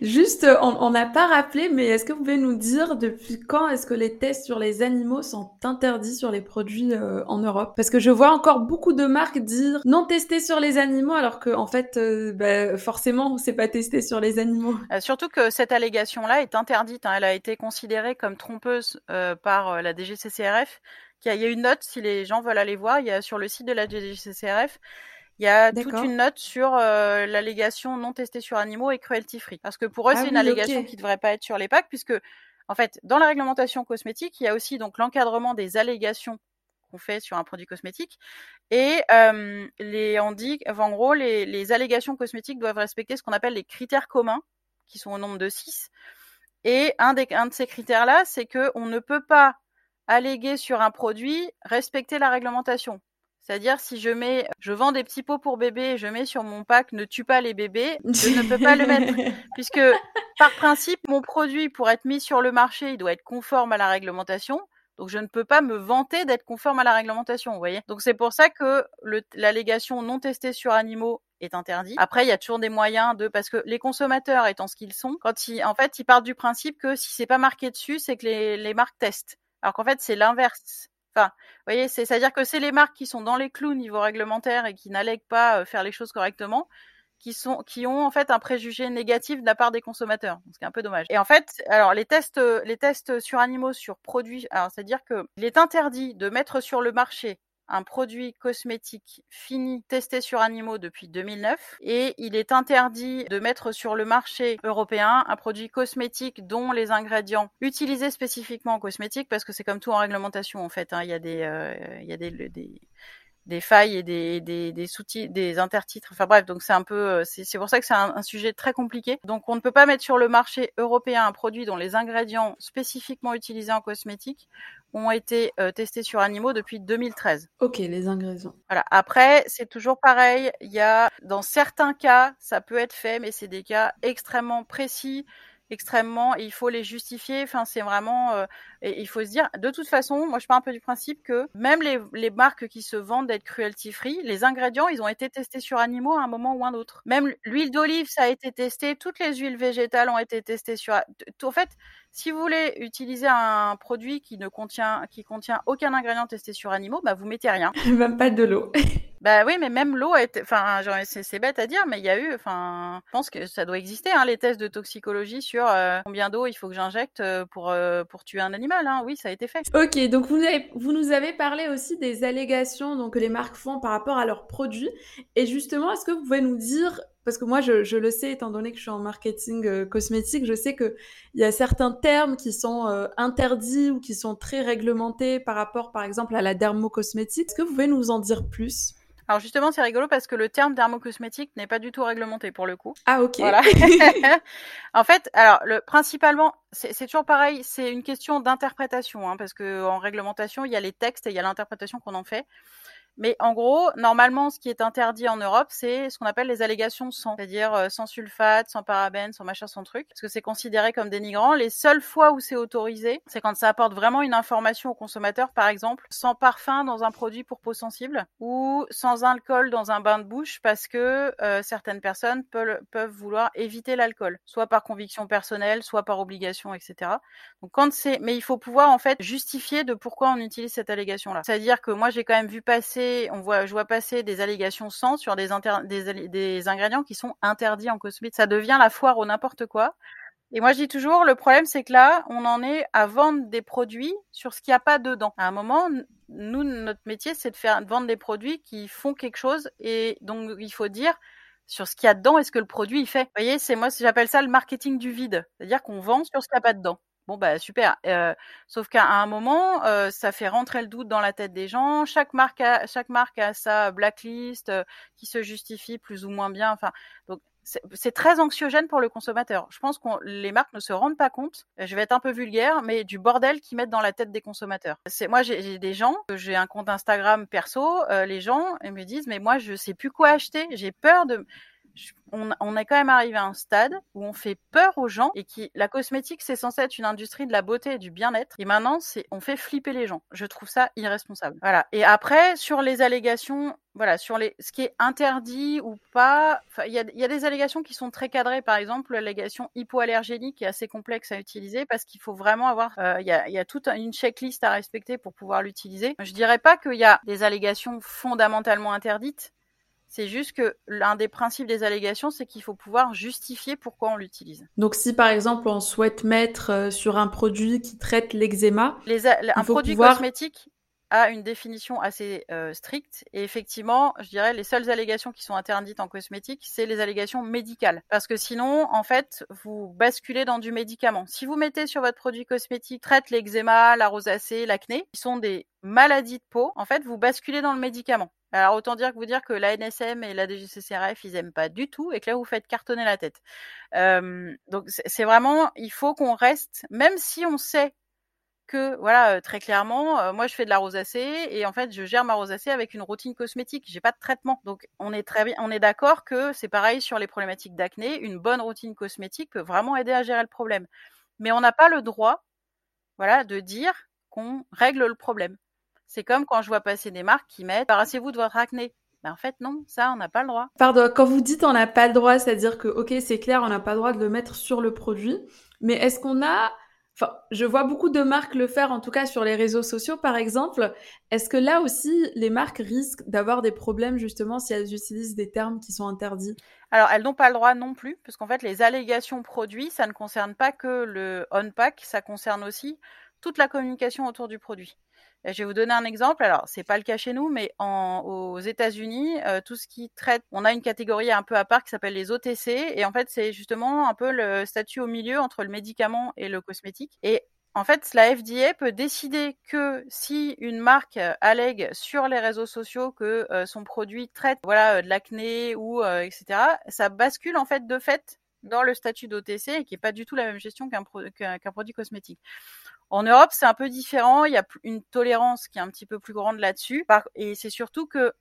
Juste, on n'a pas rappelé, mais est-ce que vous pouvez nous dire depuis quand est-ce que les tests sur les animaux sont interdits sur les produits euh, en Europe? Parce que je vois encore beaucoup de marques dire non testé sur les animaux, alors que en fait, euh, bah, forcément, c'est pas testé sur les animaux. Euh, surtout que cette allégation-là est interdite. Hein, elle a été considérée comme trompeuse euh, par euh, la D G C C R F. Il y a une note, si les gens veulent aller voir, il y a sur le site de la D G C C R F. Il y a D'accord. toute une note sur euh, l'allégation non testée sur animaux et cruelty free. Parce que pour eux, ah c'est oui, une allégation okay. qui ne devrait pas être sur les packs, puisque, en fait, dans la réglementation cosmétique, il y a aussi donc l'encadrement des allégations qu'on fait sur un produit cosmétique. Et euh, les, on dit, enfin, en gros, les, les allégations cosmétiques doivent respecter ce qu'on appelle les critères communs, qui sont au nombre de six. Et un, des, un de ces critères-là, c'est qu'on ne peut pas alléguer sur un produit respecter la réglementation. C'est-à-dire, si je mets, je vends des petits pots pour bébés et je mets sur mon pack « Ne tue pas les bébés », je ne peux pas le mettre. Puisque, par principe, mon produit, pour être mis sur le marché, il doit être conforme à la réglementation. Donc, je ne peux pas me vanter d'être conforme à la réglementation, vous voyez. Donc, c'est pour ça que le, l'allégation non testée sur animaux est interdite. Après, il y a toujours des moyens de... Parce que les consommateurs, étant ce qu'ils sont, quand ils, en fait, ils partent du principe que si c'est pas marqué dessus, c'est que les, les marques testent. Alors qu'en fait, c'est l'inverse. Enfin, vous voyez, c'est, c'est-à-dire que c'est les marques qui sont dans les clous au niveau réglementaire et qui n'allèguent pas euh, faire les choses correctement, qui, sont, qui ont en fait un préjugé négatif de la part des consommateurs, ce qui est un peu dommage. Et en fait, alors les tests, les tests sur animaux, sur produits, alors c'est-à-dire qu'il est interdit de mettre sur le marché un produit cosmétique fini testé sur animaux depuis deux mille neuf et il est interdit de mettre sur le marché européen un produit cosmétique dont les ingrédients utilisés spécifiquement en cosmétique, parce que c'est comme tout en réglementation en fait, hein, il y a des, euh, il y a des, des, des failles et des, des, des, sous-titres, des intertitres, enfin bref, donc c'est un peu, c'est, c'est pour ça que c'est un, un sujet très compliqué. Donc on ne peut pas mettre sur le marché européen un produit dont les ingrédients spécifiquement utilisés en cosmétique ont été euh, testés sur animaux depuis deux mille treize. Ok, les ingrédients. Voilà. Après, c'est toujours pareil. Il y a, dans certains cas, ça peut être fait, mais c'est des cas extrêmement précis, extrêmement, et il faut les justifier. Enfin, c'est vraiment, euh, et il faut se dire, de toute façon, moi, je pars un peu du principe que même les, les marques qui se vendent d'être cruelty-free, les ingrédients, ils ont été testés sur animaux à un moment ou un autre. Même l'huile d'olive, ça a été testé. Toutes les huiles végétales ont été testées sur, en fait. Si vous voulez utiliser un produit qui ne contient, qui contient aucun ingrédient testé sur animaux, bah vous mettez rien. Même pas de l'eau. Bah oui, mais même l'eau, est, enfin, genre, c'est, c'est bête à dire, mais il y a eu, enfin, je pense que ça doit exister, hein, les tests de toxicologie sur euh, combien d'eau il faut que j'injecte pour euh, pour tuer un animal. Hein. Oui, ça a été fait. Ok, donc vous, avez, vous nous avez parlé aussi des allégations donc que les marques font par rapport à leurs produits. Et justement, est-ce que vous pouvez nous dire, parce que moi, je, je le sais, étant donné que je suis en marketing euh, cosmétique, je sais qu'il y a certains termes qui sont euh, interdits ou qui sont très réglementés par rapport, par exemple, à la dermocosmétique. Est-ce que vous pouvez nous en dire plus ? Alors justement, c'est rigolo parce que le terme dermocosmétique n'est pas du tout réglementé pour le coup. Ah, ok. Voilà. En fait, alors le, principalement, c'est, c'est toujours pareil, c'est une question d'interprétation, hein, parce qu'en réglementation, il y a les textes et il y a l'interprétation qu'on en fait. Mais en gros, normalement, ce qui est interdit en Europe, c'est ce qu'on appelle les allégations sans, c'est-à-dire sans sulfate, sans parabènes, sans machin, sans truc, parce que c'est considéré comme dénigrant. Les seules fois où c'est autorisé, c'est quand ça apporte vraiment une information au consommateur, par exemple, sans parfum dans un produit pour peau sensible ou sans alcool dans un bain de bouche, parce que euh, certaines personnes peuvent, peuvent vouloir éviter l'alcool, soit par conviction personnelle, soit par obligation, et cetera. Donc quand c'est, mais il faut pouvoir en fait justifier de pourquoi on utilise cette allégation-là. C'est-à-dire que moi, j'ai quand même vu passer On voit, je vois passer des allégations sans sur des, inter, des, des ingrédients qui sont interdits en cosmétique. Ça devient la foire au n'importe quoi. Et moi, je dis toujours, le problème, c'est que là, on en est à vendre des produits sur ce qu'il n'y a pas dedans. À un moment, nous, notre métier, c'est de faire de vendre des produits qui font quelque chose. Et donc, il faut dire sur ce qu'il y a dedans et ce que le produit il fait. Vous voyez, c'est moi, j'appelle ça le marketing du vide. C'est-à-dire qu'on vend sur ce qu'il n'y a pas dedans. Bon bah super, euh, sauf qu'à un moment, euh, ça fait rentrer le doute dans la tête des gens. Chaque marque a, chaque marque a sa blacklist euh, qui se justifie plus ou moins bien. Enfin, donc c'est, c'est très anxiogène pour le consommateur. Je pense que les marques ne se rendent pas compte. Je vais être un peu vulgaire, mais du bordel qu'ils mettent dans la tête des consommateurs. C'est moi, j'ai, j'ai des gens, j'ai un compte Instagram perso. Euh, les gens ils me disent, mais moi je sais plus quoi acheter. J'ai peur de On, on est quand même arrivé à un stade où on fait peur aux gens et qui la cosmétique c'est censé être une industrie de la beauté et du bien-être et maintenant c'est on fait flipper les gens. Je trouve ça irresponsable. Voilà. Et après sur les allégations, voilà sur les ce qui est interdit ou pas. Il y a, y a des allégations qui sont très cadrées. Par exemple l'allégation hypoallergénique est assez complexe à utiliser parce qu'il faut vraiment avoir il euh, y a il y a toute une checklist à respecter pour pouvoir l'utiliser. Je dirais pas qu'il y a des allégations fondamentalement interdites. C'est juste que l'un des principes des allégations, c'est qu'il faut pouvoir justifier pourquoi on l'utilise. Donc si par exemple on souhaite mettre sur un produit qui traite l'eczéma, Les a- un produit pouvoir... cosmétique a une définition assez euh, stricte et effectivement, je dirais les seules allégations qui sont interdites en cosmétique, c'est les allégations médicales parce que sinon en fait, vous basculez dans du médicament. Si vous mettez sur votre produit cosmétique traite l'eczéma, la rosacée, l'acné, qui sont des maladies de peau, en fait, vous basculez dans le médicament. Alors, autant dire que vous dire que la N S M et la D G C C R F, ils aiment pas du tout et que là, vous faites cartonner la tête. Euh, donc, c'est vraiment, il faut qu'on reste, même si on sait que, voilà, très clairement, euh, moi, je fais de la rosacée et en fait, je gère ma rosacée avec une routine cosmétique. J'ai pas de traitement. Donc, on est très bien, on est d'accord que c'est pareil sur les problématiques d'acné. Une bonne routine cosmétique peut vraiment aider à gérer le problème. Mais on n'a pas le droit, voilà, de dire qu'on règle le problème. C'est comme quand je vois passer des marques qui mettent « Débarrassez-vous de votre acné ». Ben en fait, non, ça, on n'a pas le droit. Pardon, quand vous dites « on n'a pas le droit », c'est-à-dire que, ok, c'est clair, on n'a pas le droit de le mettre sur le produit, mais est-ce qu'on a... Enfin, je vois beaucoup de marques le faire, en tout cas sur les réseaux sociaux, par exemple. Est-ce que là aussi, les marques risquent d'avoir des problèmes, justement, si elles utilisent des termes qui sont interdits ? Alors, elles n'ont pas le droit non plus, parce qu'en fait, les allégations produits, ça ne concerne pas que le on-pack, ça concerne aussi toute la communication autour du produit. Je vais vous donner un exemple. Alors, c'est pas le cas chez nous, mais en, aux États-Unis, euh, tout ce qui traite, on a une catégorie un peu à part qui s'appelle les O T C, et en fait, c'est justement un peu le statut au milieu entre le médicament et le cosmétique. Et en fait, la F D A peut décider que si une marque allègue sur les réseaux sociaux que euh, son produit traite, voilà, euh, de l'acné ou euh, et cetera, ça bascule en fait de fait dans le statut d'O T C et qui est pas du tout la même gestion qu'un, pro- qu'un, qu'un produit cosmétique. En Europe, c'est un peu différent. Il y a une tolérance qui est un petit peu plus grande là-dessus. Et c'est surtout que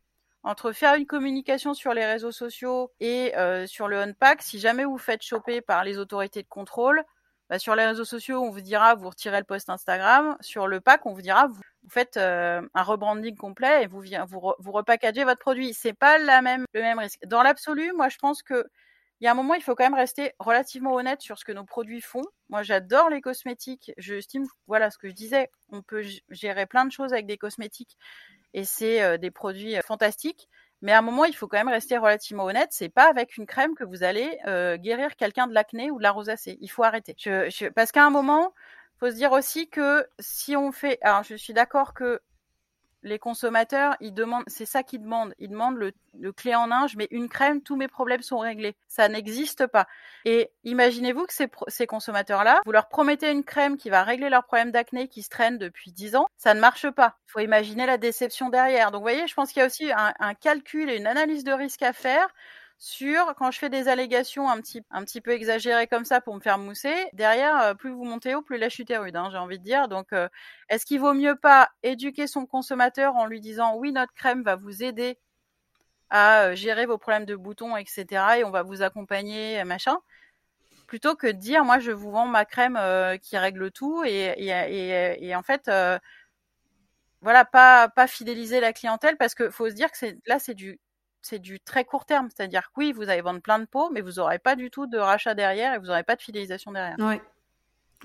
entre faire une communication sur les réseaux sociaux et euh, sur le on-pack, si jamais vous faites choper par les autorités de contrôle, bah, sur les réseaux sociaux, on vous dira vous retirez le post Instagram. Sur le pack, on vous dira vous, vous faites euh, un rebranding complet et vous vous, re, vous repackagez votre produit. C'est pas la même le même risque. Dans l'absolu, moi, je pense que il y a un moment, il faut quand même rester relativement honnête sur ce que nos produits font. Moi, j'adore les cosmétiques. J'estime, voilà ce que je disais, on peut gérer plein de choses avec des cosmétiques et c'est euh, des produits euh, fantastiques. Mais à un moment, il faut quand même rester relativement honnête. C'est pas avec une crème que vous allez euh, guérir quelqu'un de l'acné ou de la rosacée. Il faut arrêter. Je, je, parce qu'à un moment, faut se dire aussi que si on fait... Alors, je suis d'accord que les consommateurs, ils demandent, c'est ça qu'ils demandent. Ils demandent le, le clé en main, je mets une crème, tous mes problèmes sont réglés. Ça n'existe pas. Et imaginez-vous que ces, ces consommateurs-là, vous leur promettez une crème qui va régler leurs problèmes d'acné qui se traînent depuis dix ans, ça ne marche pas. Il faut imaginer la déception derrière. Donc, vous voyez, je pense qu'il y a aussi un, un calcul et une analyse de risque à faire sur, quand je fais des allégations un petit, un petit peu exagérées comme ça pour me faire mousser, derrière, plus vous montez haut, plus la chute est rude, hein, j'ai envie de dire. Donc, euh, est-ce qu'il vaut mieux pas éduquer son consommateur en lui disant « oui, notre crème va vous aider à gérer vos problèmes de boutons, et cetera et on va vous accompagner, machin », plutôt que de dire « moi, je vous vends ma crème euh, qui règle tout » et, et, et, et en fait… Euh, Voilà, pas, pas fidéliser la clientèle, parce que faut se dire que c'est, là, c'est du, c'est du très court terme. C'est-à-dire que oui, vous allez vendre plein de pots, mais vous n'aurez pas du tout de rachat derrière et vous n'aurez pas de fidélisation derrière. Ouais.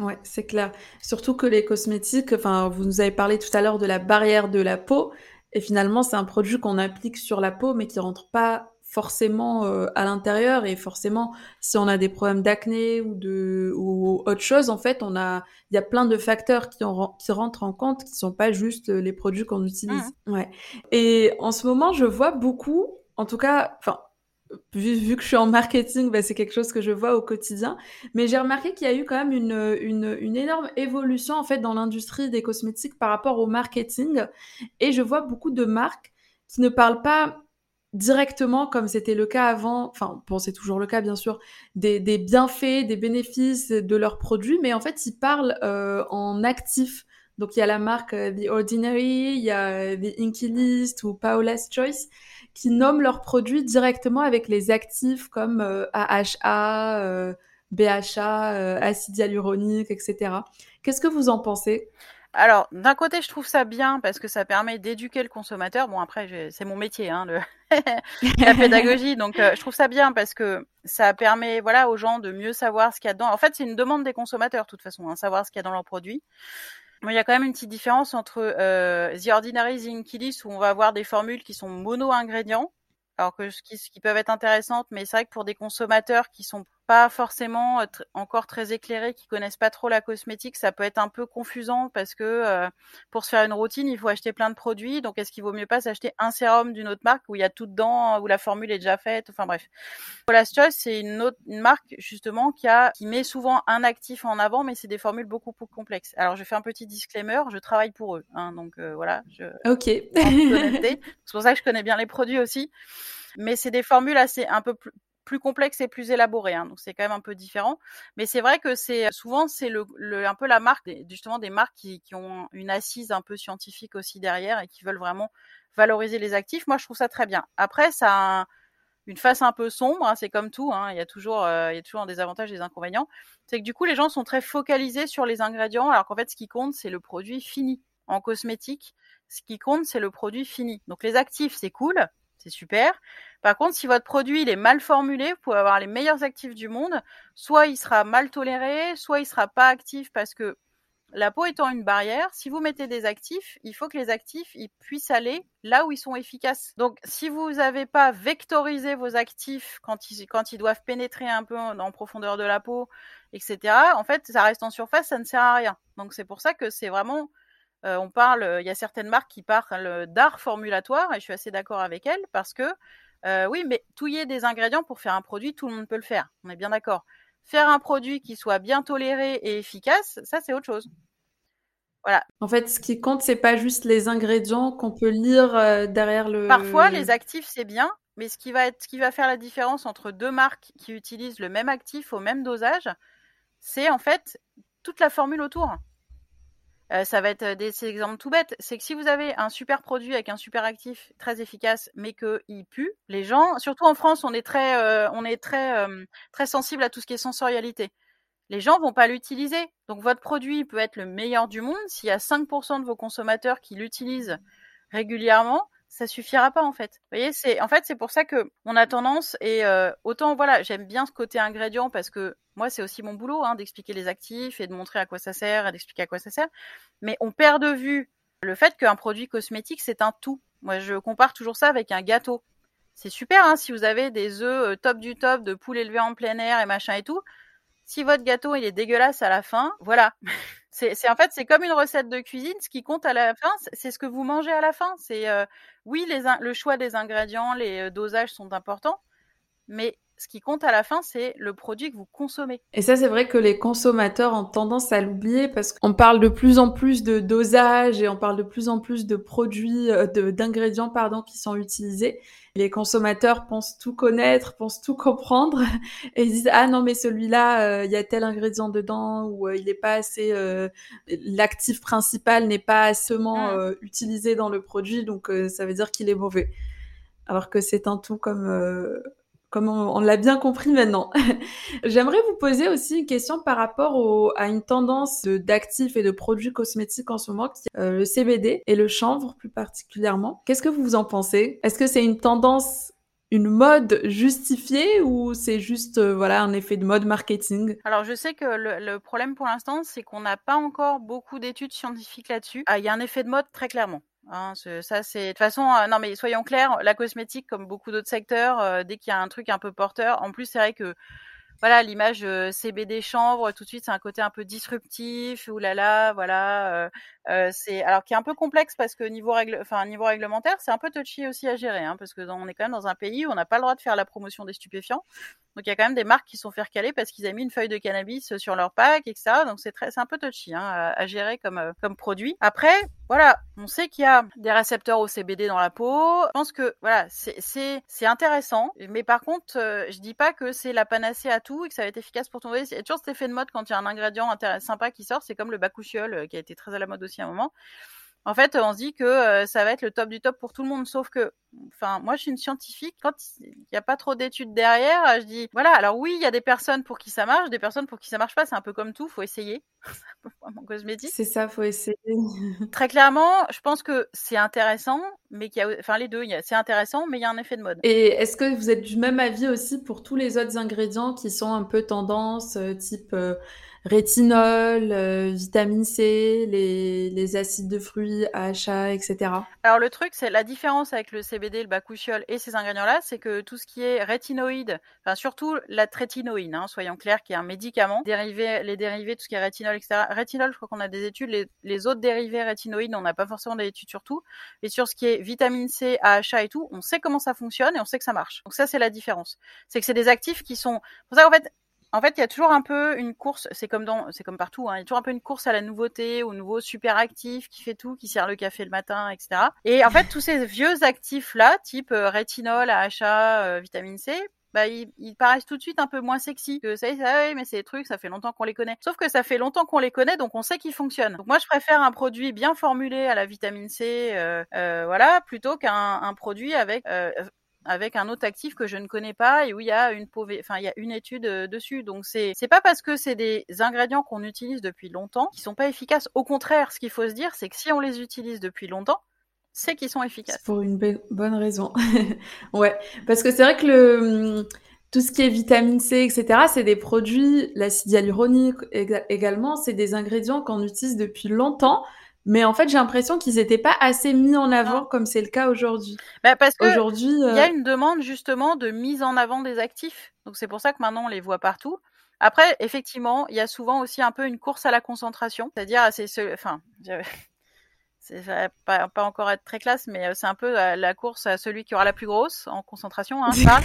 Ouais, c'est clair. Surtout que les cosmétiques, enfin, vous nous avez parlé tout à l'heure de la barrière de la peau, et finalement, c'est un produit qu'on applique sur la peau, mais qui rentre pas forcément euh, à l'intérieur, et forcément, si on a des problèmes d'acné ou de, ou autre chose, en fait, on a, il y a plein de facteurs qui, en, qui rentrent en compte, qui sont pas juste les produits qu'on utilise. Mmh. Ouais. Et en ce moment, je vois beaucoup, en tout cas, enfin, vu, vu que je suis en marketing, bah, c'est quelque chose que je vois au quotidien, mais j'ai remarqué qu'il y a eu quand même une, une, une énorme évolution, en fait, dans l'industrie des cosmétiques par rapport au marketing, et je vois beaucoup de marques qui ne parlent pas directement, comme c'était le cas avant, enfin bon, c'est toujours le cas bien sûr, des, des bienfaits, des bénéfices de leurs produits, mais en fait ils parlent euh, en actif. Donc il y a la marque euh, The Ordinary, il y a The Inkey List ou Paula's Choice qui nomment leurs produits directement avec les actifs comme euh, A H A, euh, B H A, euh, acide hyaluronique, et cetera. Qu'est-ce que vous en pensez ? Alors, d'un côté, je trouve ça bien parce que ça permet d'éduquer le consommateur. Bon, après, je... c'est mon métier, hein, le... la pédagogie. Donc, euh, je trouve ça bien parce que ça permet, voilà, aux gens de mieux savoir ce qu'il y a dedans. En fait, c'est une demande des consommateurs, de toute façon, hein, savoir ce qu'il y a dans leurs produits. Mais il y a quand même une petite différence entre euh, The Ordinary, The Inkey List, où on va avoir des formules qui sont mono-ingrédients, alors que ce qui, ce qui peuvent être intéressantes, mais c'est vrai que pour des consommateurs qui sont pas forcément tr- encore très éclairés, qui connaissent pas trop la cosmétique, ça peut être un peu confusant parce que euh, pour se faire une routine, il faut acheter plein de produits. Donc, est-ce qu'il vaut mieux pas s'acheter un sérum d'une autre marque où il y a tout dedans, où la formule est déjà faite, enfin bref. Paula's Choice, c'est une autre une marque justement qui a qui met souvent un actif en avant, mais c'est des formules beaucoup plus complexes. Alors, je fais un petit disclaimer, je travaille pour eux, hein, donc euh, voilà. Je, ok. C'est pour ça que je connais bien les produits aussi. Mais c'est des formules assez un peu plus, plus complexes et plus élaborées, hein, donc c'est quand même un peu différent. Mais c'est vrai que c'est souvent c'est le, le un peu la marque justement des marques qui, qui ont une assise un peu scientifique aussi derrière et qui veulent vraiment valoriser les actifs. Moi, je trouve ça très bien. Après, ça a un, une face un peu sombre, hein, c'est comme tout. Hein, il y a toujours euh, il y a toujours des avantages et des inconvénients. C'est que du coup, les gens sont très focalisés sur les ingrédients, alors qu'en fait, ce qui compte, c'est le produit fini. En cosmétique, ce qui compte, c'est le produit fini. Donc les actifs, c'est cool. C'est super. Par contre, si votre produit il est mal formulé, vous pouvez avoir les meilleurs actifs du monde. Soit il sera mal toléré, soit il ne sera pas actif parce que la peau étant une barrière, si vous mettez des actifs, il faut que les actifs ils puissent aller là où ils sont efficaces. Donc, si vous n'avez pas vectorisé vos actifs quand ils, quand ils doivent pénétrer un peu en, en profondeur de la peau, et cetera, en fait, ça reste en surface, ça ne sert à rien. Donc, c'est pour ça que c'est vraiment... Euh, on parle, il y a certaines marques qui parlent d'art formulatoire et je suis assez d'accord avec elles parce que, euh, oui, mais touiller des ingrédients pour faire un produit, tout le monde peut le faire. On est bien d'accord. Faire un produit qui soit bien toléré et efficace, ça, c'est autre chose. Voilà. En fait, ce qui compte, c'est pas juste les ingrédients qu'on peut lire euh, derrière le... Parfois, les actifs, c'est bien, mais ce qui va être, ce qui va faire la différence entre deux marques qui utilisent le même actif au même dosage, c'est en fait toute la formule autour. Euh, ça va être des exemples tout bêtes. C'est que si vous avez un super produit avec un super actif très efficace, mais qu'il pue, les gens, surtout en France, on est très, euh, on est très, euh, très sensible à tout ce qui est sensorialité. Les gens vont pas l'utiliser. Donc, votre produit peut être le meilleur du monde. S'il y a cinq pour cent de vos consommateurs qui l'utilisent régulièrement, ça suffira pas, en fait. Vous voyez, c'est, en fait, c'est pour ça que on a tendance et, euh, autant, voilà, j'aime bien ce côté ingrédient parce que moi, c'est aussi mon boulot, hein, d'expliquer les actifs et de montrer à quoi ça sert et d'expliquer à quoi ça sert. Mais on perd de vue le fait qu'un produit cosmétique, c'est un tout. Moi, je compare toujours ça avec un gâteau. C'est super, hein, si vous avez des œufs top du top de poules élevées en plein air et machin et tout. Si votre gâteau, il est dégueulasse à la fin, voilà. C'est, c'est, en fait, c'est comme une recette de cuisine. Ce qui compte à la fin, c'est ce que vous mangez à la fin. C'est, euh, oui, les in- le choix des ingrédients, les dosages sont importants, mais ce qui compte à la fin, c'est le produit que vous consommez. Et ça, c'est vrai que les consommateurs ont tendance à l'oublier parce qu'on parle de plus en plus de dosage et on parle de plus en plus de produits, de, d'ingrédients pardon, qui sont utilisés. Les consommateurs pensent tout connaître, pensent tout comprendre et ils disent « Ah non, mais celui-là, il euh, y a tel ingrédient dedans ou euh, il n'est pas assez… Euh, l'actif principal n'est pas seulement euh, utilisé dans le produit, donc euh, ça veut dire qu'il est mauvais. » Alors que c'est un tout comme… Euh... comme on, on l'a bien compris maintenant. J'aimerais vous poser aussi une question par rapport au, à une tendance de, d'actifs et de produits cosmétiques en ce moment, qui est, euh, le C B D et le chanvre plus particulièrement. Qu'est-ce que vous en pensez ? Est-ce que c'est une tendance, une mode justifiée ou c'est juste euh, voilà, un effet de mode marketing ? Alors je sais que le, le problème pour l'instant, c'est qu'on n'a pas encore beaucoup d'études scientifiques là-dessus. Ah, il y a un effet de mode très clairement. Hein, ce, ça c'est de toute façon euh, non mais soyons clairs, la cosmétique comme beaucoup d'autres secteurs, euh, dès qu'il y a un truc un peu porteur, en plus c'est vrai que voilà l'image euh, C B D chanvre tout de suite c'est un côté un peu disruptif, oulala voilà euh, euh, c'est alors qui est un peu complexe parce que niveau règle, enfin niveau réglementaire c'est un peu touchy aussi à gérer hein, parce que dans, on est quand même dans un pays où on n'a pas le droit de faire la promotion des stupéfiants. Donc, il y a quand même des marques qui sont fait recaler parce qu'ils avaient mis une feuille de cannabis sur leur pack, et cetera. Donc, c'est très, c'est un peu touchy hein, à, à gérer comme, euh, comme produit. Après, voilà, on sait qu'il y a des récepteurs au C B D dans la peau. Je pense que, voilà, c'est, c'est, c'est intéressant. Mais par contre, euh, je dis pas que c'est la panacée à tout et que ça va être efficace pour ton visage. Il y a toujours cet effet de mode quand il y a un ingrédient intéressant, sympa qui sort. C'est comme le bakuchiol euh, qui a été très à la mode aussi à un moment. En fait, on se dit que euh, ça va être le top du top pour tout le monde, sauf que, enfin, moi, je suis une scientifique. Quand il n'y a pas trop d'études derrière, je dis, voilà. Alors oui, il y a des personnes pour qui ça marche, des personnes pour qui ça marche pas. C'est un peu comme tout, faut essayer. Mon cosmétique. C'est ça, faut essayer. Très clairement, je pense que c'est intéressant, mais qu'il y a, enfin, les deux, il y a, c'est intéressant, mais il y a un effet de mode. Et est-ce que vous êtes du même avis aussi pour tous les autres ingrédients qui sont un peu tendance, euh, type euh... rétinol, euh, vitamine C, les, les acides de fruits, A H A, et cetera. Alors le truc, c'est la différence avec le C B D, le bakuchiol et ces ingrédients-là, c'est que tout ce qui est rétinoïde, enfin surtout la trétinoïne, hein, soyons clairs, qui est un médicament, dérivé, les dérivés, tout ce qui est rétinol, et cetera. Rétinol, je crois qu'on a des études, les, les autres dérivés rétinoïdes, on n'a pas forcément d'études sur tout, et sur ce qui est vitamine C, A H A et tout, on sait comment ça fonctionne et on sait que ça marche. Donc ça, c'est la différence. C'est que c'est des actifs qui sont... pour ça qu'en fait... En fait, il y a toujours un peu une course, c'est comme dans, c'est comme partout, hein, il y a toujours un peu une course à la nouveauté, au nouveau super actif qui fait tout, qui sert le café le matin, et cetera. Et en fait, tous ces vieux actifs-là, type euh, rétinol, A H A, euh, vitamine C, bah, ils, ils paraissent tout de suite un peu moins sexy. Que ça, ça, oui, mais c'est des trucs, ça fait longtemps qu'on les connaît. Sauf que ça fait longtemps qu'on les connaît, donc on sait qu'ils fonctionnent. Donc moi, je préfère un produit bien formulé à la vitamine C, euh, euh, voilà, plutôt qu'un un produit avec... Euh, avec un autre actif que je ne connais pas et où il y a une pauvre, enfin il y a une étude euh, dessus. Donc c'est c'est pas parce que c'est des ingrédients qu'on utilise depuis longtemps qui sont pas efficaces. Au contraire, ce qu'il faut se dire, c'est que si on les utilise depuis longtemps, c'est qu'ils sont efficaces. C'est pour une be- bonne raison. Ouais, parce que c'est vrai que le tout ce qui est vitamine C, et cetera, c'est des produits, l'acide hyaluronique ég- également, c'est des ingrédients qu'on utilise depuis longtemps. Mais en fait, j'ai l'impression qu'ils n'étaient pas assez mis en avant non. Comme c'est le cas aujourd'hui. Bah parce que aujourd'hui, il y a une demande justement de mise en avant des actifs. Donc c'est pour ça que maintenant on les voit partout. Après, effectivement, il y a souvent aussi un peu une course à la concentration, c'est-à-dire c'est ce, enfin, c'est pas, pas encore être très classe, mais c'est un peu la course à celui qui aura la plus grosse en concentration, hein, ça.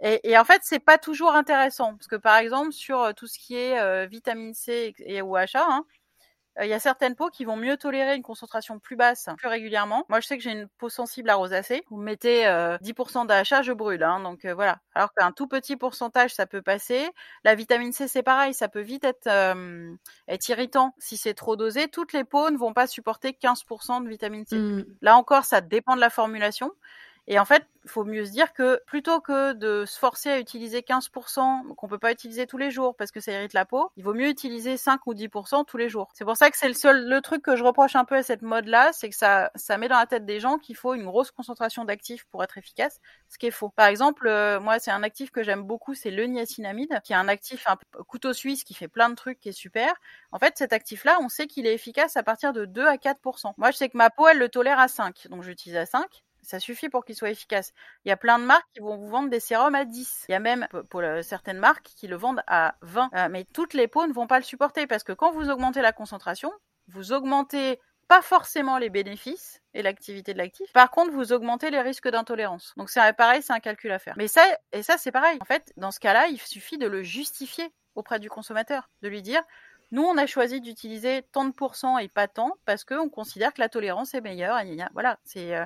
Et, et en fait, c'est pas toujours intéressant parce que par exemple sur tout ce qui est euh, vitamine C et, et ou A H A. Hein, il euh, y a certaines peaux qui vont mieux tolérer une concentration plus basse, plus régulièrement. Moi, je sais que j'ai une peau sensible à rosacée. Vous mettez euh, dix pour cent d'A H A, je brûle. Hein, donc euh, voilà. Alors qu'un tout petit pourcentage, ça peut passer. La vitamine C, c'est pareil. Ça peut vite être, euh, être irritant si c'est trop dosé. Toutes les peaux ne vont pas supporter quinze pour cent de vitamine C. Mmh. Là encore, ça dépend de la formulation. Et en fait, il faut mieux se dire que plutôt que de se forcer à utiliser quinze pour cent qu'on peut pas utiliser tous les jours parce que ça irrite la peau, il vaut mieux utiliser cinq ou dix pour cent tous les jours. C'est pour ça que c'est le seul le truc que je reproche un peu à cette mode-là, c'est que ça ça met dans la tête des gens qu'il faut une grosse concentration d'actifs pour être efficace, ce qui est faux. Par exemple, euh, moi c'est un actif que j'aime beaucoup, c'est le niacinamide, qui est un actif un peu couteau suisse qui fait plein de trucs qui est super. En fait, cet actif-là, on sait qu'il est efficace à partir de deux à quatre pour cent. Moi, je sais que ma peau, elle le tolère à cinq, donc j'utilise à cinq. Ça suffit pour qu'il soit efficace. Il y a plein de marques qui vont vous vendre des sérums à dix. Il y a même, pour le, certaines marques, qui le vendent à vingt. Euh, mais toutes les peaux ne vont pas le supporter parce que quand vous augmentez la concentration, vous augmentez pas forcément les bénéfices et l'activité de l'actif. Par contre, vous augmentez les risques d'intolérance. Donc c'est pareil, c'est un calcul à faire. Mais ça, et ça c'est pareil. En fait, dans ce cas-là, il suffit de le justifier auprès du consommateur, de lui dire « Nous, on a choisi d'utiliser tant de pourcents et pas tant parce qu'on considère que la tolérance est meilleure. » Voilà, c'est... Euh,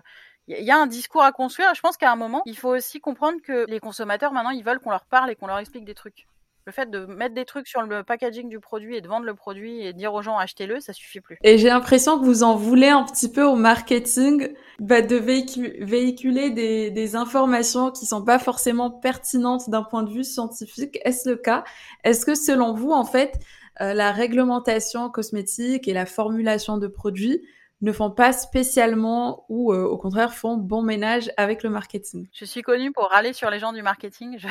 il y a un discours à construire. Je pense qu'à un moment, il faut aussi comprendre que les consommateurs, maintenant, ils veulent qu'on leur parle et qu'on leur explique des trucs. Le fait de mettre des trucs sur le packaging du produit et de vendre le produit et de dire aux gens achetez-le, ça suffit plus. Et j'ai l'impression que vous en voulez un petit peu au marketing, bah, de véhicu- véhiculer des, des informations qui sont pas forcément pertinentes d'un point de vue scientifique. Est-ce le cas? Est-ce que selon vous, en fait, euh, la réglementation cosmétique et la formulation de produits ne font pas spécialement ou euh, au contraire font bon ménage avec le marketing? Je suis connue pour râler sur les gens du marketing. Je...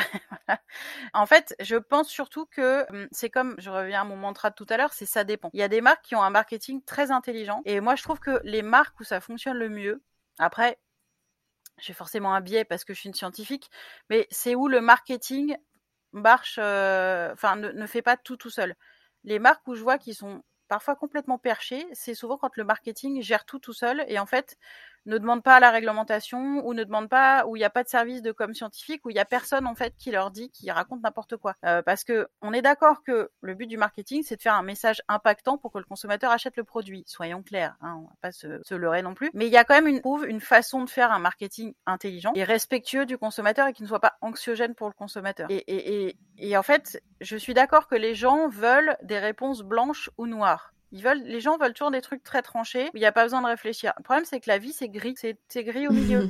en fait, je pense surtout que c'est comme, je reviens à mon mantra de tout à l'heure, c'est ça dépend. Il y a des marques qui ont un marketing très intelligent et moi je trouve que les marques où ça fonctionne le mieux, après j'ai forcément un biais parce que je suis une scientifique, mais c'est où le marketing marche, euh, enfin ne, ne fait pas tout tout seul. Les marques où je vois qu'ils sont parfois complètement perché, c'est souvent quand le marketing gère tout tout seul et en fait ne demande pas à la réglementation ou ne demande pas, où il n'y a pas de service de com scientifique, où il n'y a personne en fait qui leur dit, qui raconte n'importe quoi. Euh, parce que on est d'accord que le but du marketing, c'est de faire un message impactant pour que le consommateur achète le produit. Soyons clairs, hein, on ne va pas se, se leurrer non plus. Mais il y a quand même une, une façon de faire un marketing intelligent et respectueux du consommateur et qui ne soit pas anxiogène pour le consommateur. Et, et, et, et en fait, je suis d'accord que les gens veulent des réponses blanches ou noires. Ils veulent, les gens veulent toujours des trucs très tranchés, où il n'y a pas besoin de réfléchir. Le problème, c'est que la vie, c'est gris. C'est, c'est gris au milieu.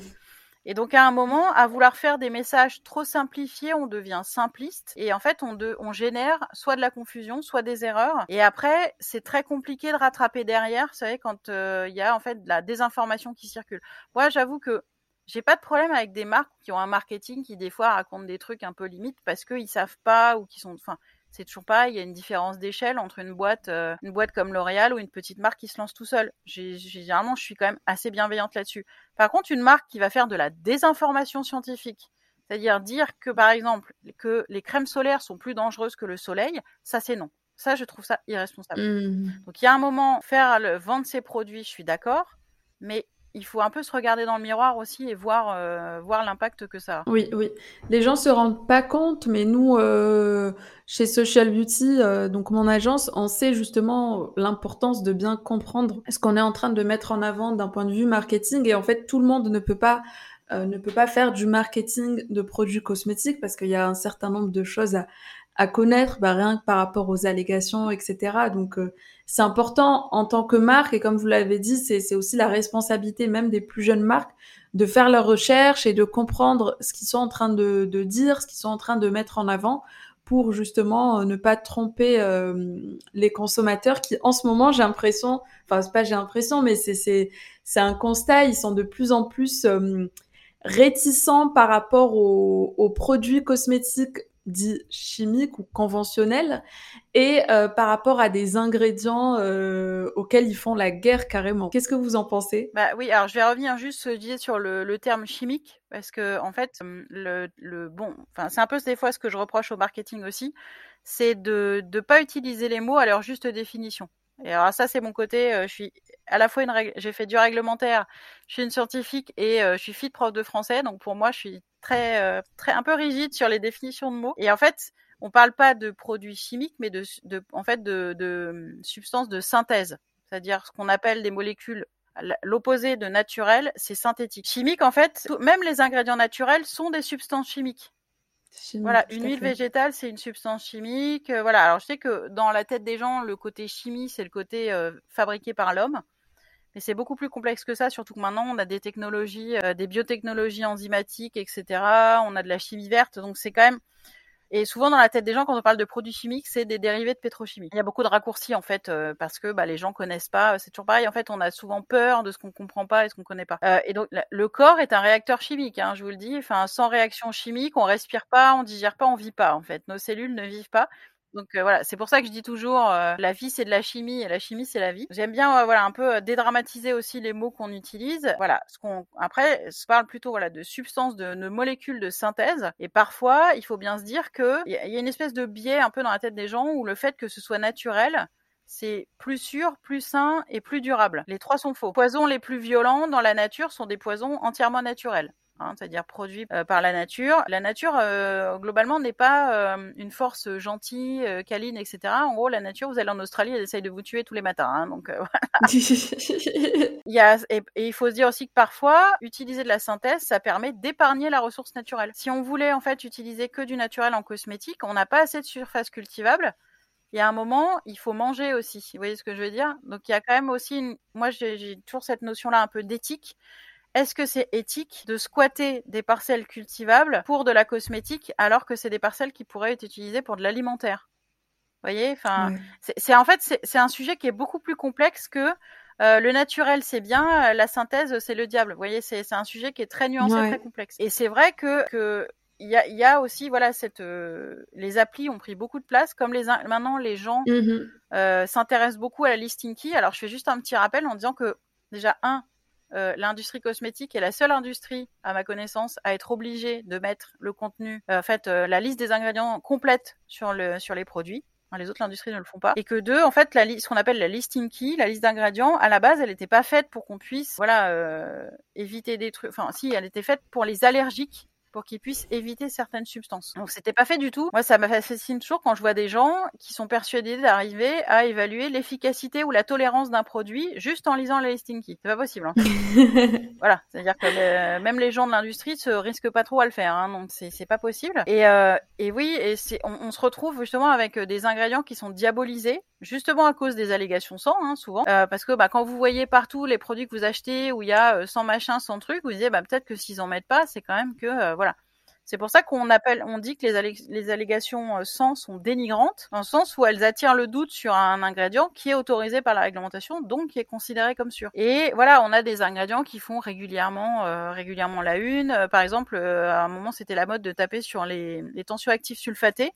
Et donc, à un moment, à vouloir faire des messages trop simplifiés, on devient simpliste. Et en fait, on, de, on génère soit de la confusion, soit des erreurs. Et après, c'est très compliqué de rattraper derrière, vous savez, quand il euh, y a en fait de la désinformation qui circule. Moi, j'avoue que j'ai pas de problème avec des marques qui ont un marketing qui, des fois, racontent des trucs un peu limites parce qu'ils savent pas ou qu'ils sont... Enfin, c'est toujours pareil, il y a une différence d'échelle entre une boîte, euh, une boîte comme L'Oréal ou une petite marque qui se lance tout seul. J'ai, j'ai, généralement, je suis quand même assez bienveillante là-dessus. Par contre, une marque qui va faire de la désinformation scientifique, c'est-à-dire dire que, par exemple, que les crèmes solaires sont plus dangereuses que le soleil, ça c'est non. Ça, je trouve ça irresponsable. Mmh. Donc, il y a un moment, faire le, vendre ses produits, je suis d'accord, mais... il faut un peu se regarder dans le miroir aussi et voir, euh, voir l'impact que ça a. Oui, oui. Les gens ne se rendent pas compte, mais nous, euh, chez Social Beauty, euh, donc mon agence, on sait justement l'importance de bien comprendre ce qu'on est en train de mettre en avant d'un point de vue marketing. Et en fait, tout le monde ne peut pas, euh, ne peut pas faire du marketing de produits cosmétiques parce qu'il y a un certain nombre de choses à, à connaître, bah, rien que par rapport aux allégations, et cetera. Donc, euh, c'est important en tant que marque, et comme vous l'avez dit, c'est, c'est aussi la responsabilité même des plus jeunes marques de faire leurs recherches et de comprendre ce qu'ils sont en train de, de dire, ce qu'ils sont en train de mettre en avant pour justement ne pas tromper euh, les consommateurs qui, en ce moment, j'ai l'impression, enfin, c'est pas j'ai l'impression, mais c'est, c'est, c'est un constat, ils sont de plus en plus euh, réticents par rapport aux, aux produits cosmétiques dit chimique ou conventionnel et euh, par rapport à des ingrédients euh, auxquels ils font la guerre carrément. Qu'est-ce que vous en pensez? Bah oui, alors je vais revenir juste euh, sur le, le terme chimique parce que en fait le, le bon, enfin c'est un peu des fois ce que je reproche au marketing aussi, c'est de de pas utiliser les mots à leur juste définition. Et alors ça c'est mon côté, euh, je suis à la fois une règle, j'ai fait du réglementaire, je suis une scientifique et euh, je suis fille de prof de français, donc pour moi je suis très euh, très un peu rigide sur les définitions de mots. Et en fait, on parle pas de produits chimiques mais de de en fait de de substances de synthèse, c'est-à-dire ce qu'on appelle des molécules. L'opposé de naturel, c'est synthétique. Chimique en fait, tout, même les ingrédients naturels sont des substances chimiques. Chimique, voilà, une huile végétale, c'est une substance chimique. Euh, voilà. Alors, je sais que dans la tête des gens, le côté chimie, c'est le côté euh, fabriqué par l'homme. Mais c'est beaucoup plus complexe que ça, surtout que maintenant, on a des technologies, euh, des biotechnologies enzymatiques, et cetera. On a de la chimie verte. Donc, c'est quand même... Et souvent, dans la tête des gens, quand on parle de produits chimiques, c'est des dérivés de pétrochimie. Il y a beaucoup de raccourcis, en fait, euh, parce que bah, les gens connaissent pas. C'est toujours pareil. En fait, on a souvent peur de ce qu'on comprend pas et ce qu'on connaît pas. Euh, et donc, le corps est un réacteur chimique, hein, je vous le dis. Enfin, sans réaction chimique, on respire pas, on digère pas, on vit pas, en fait. Nos cellules ne vivent pas. Donc euh, voilà, c'est pour ça que je dis toujours, euh, la vie c'est de la chimie et la chimie c'est la vie. J'aime bien euh, voilà un peu dédramatiser aussi les mots qu'on utilise. Voilà, ce qu'on après je parle plutôt voilà de substances, de, de molécules de synthèse. Et parfois il faut bien se dire que il y a une espèce de biais un peu dans la tête des gens où le fait que ce soit naturel, C'est plus sûr, plus sain et plus durable. Les trois sont faux. Les poisons les plus violents dans la nature sont des poisons entièrement naturels. Hein, c'est-à-dire produit euh, par la nature. La nature, euh, globalement, n'est pas euh, une force gentille, euh, câline, et cetera. En gros, la nature, vous allez en Australie, elle essaye de vous tuer tous les matins. Hein, donc, euh, voilà. il y a, et, et il faut se dire aussi que parfois, utiliser de la synthèse, ça permet d'épargner la ressource naturelle. Si on voulait en fait utiliser que du naturel en cosmétique, on n'a pas assez de surface cultivable. Il y a un moment, il faut manger aussi. Vous voyez ce que je veux dire ? Donc, il y a quand même aussi... Une... Moi, j'ai, j'ai toujours cette notion-là un peu d'éthique. Est-ce que c'est éthique de squatter des parcelles cultivables pour de la cosmétique alors que c'est des parcelles qui pourraient être utilisées pour de l'alimentaire ? Vous voyez, enfin, oui. c'est, c'est en fait c'est, c'est un sujet qui est beaucoup plus complexe que euh, le naturel c'est bien, la synthèse c'est le diable. Vous voyez, c'est, c'est un sujet qui est très nuancé, ouais. Très complexe. Et c'est vrai que que il y a, y a aussi voilà cette euh, les applis ont pris beaucoup de place, comme les maintenant les gens mm-hmm. euh, s'intéressent beaucoup à la liste Inkey. Alors je fais juste un petit rappel en disant que déjà un Euh, l'industrie cosmétique est la seule industrie, à ma connaissance, à être obligée de mettre le contenu, euh, en fait, euh, la liste des ingrédients complète sur le sur les produits. Enfin, les autres industries ne le font pas. Et que deux, en fait, la li- ce qu'on appelle la liste Inkey, la liste d'ingrédients, à la base, elle n'était pas faite pour qu'on puisse, voilà, euh, éviter des trucs. Enfin, si, elle était faite pour les allergiques, pour qu'ils puissent éviter certaines substances. Donc, c'était pas fait du tout. Moi, ça m'affascine toujours quand je vois des gens qui sont persuadés d'arriver à évaluer l'efficacité ou la tolérance d'un produit juste en lisant la liste Inkey. C'est pas possible. Hein. Voilà. C'est-à-dire que le, même les gens de l'industrie se risquent pas trop à le faire. Hein. Donc, c'est, c'est pas possible. Et, euh, et oui, et c'est, on, on se retrouve justement avec des ingrédients qui sont diabolisés, justement à cause des allégations sang, hein, souvent. Euh, parce que bah, quand vous voyez partout les produits que vous achetez où il y a euh, sans machin, sans truc, vous vous disiez bah, peut-être que s'ils en mettent pas, c'est quand même que... Euh, voilà. C'est pour ça qu'on appelle, on dit que les, allég- les allégations sans sont dénigrantes, dans le sens où elles attirent le doute sur un ingrédient qui est autorisé par la réglementation, donc qui est considéré comme sûr. Et voilà, on a des ingrédients qui font régulièrement, euh, régulièrement la une. Par exemple, euh, à un moment, c'était la mode de taper sur les, les tensioactifs sulfatés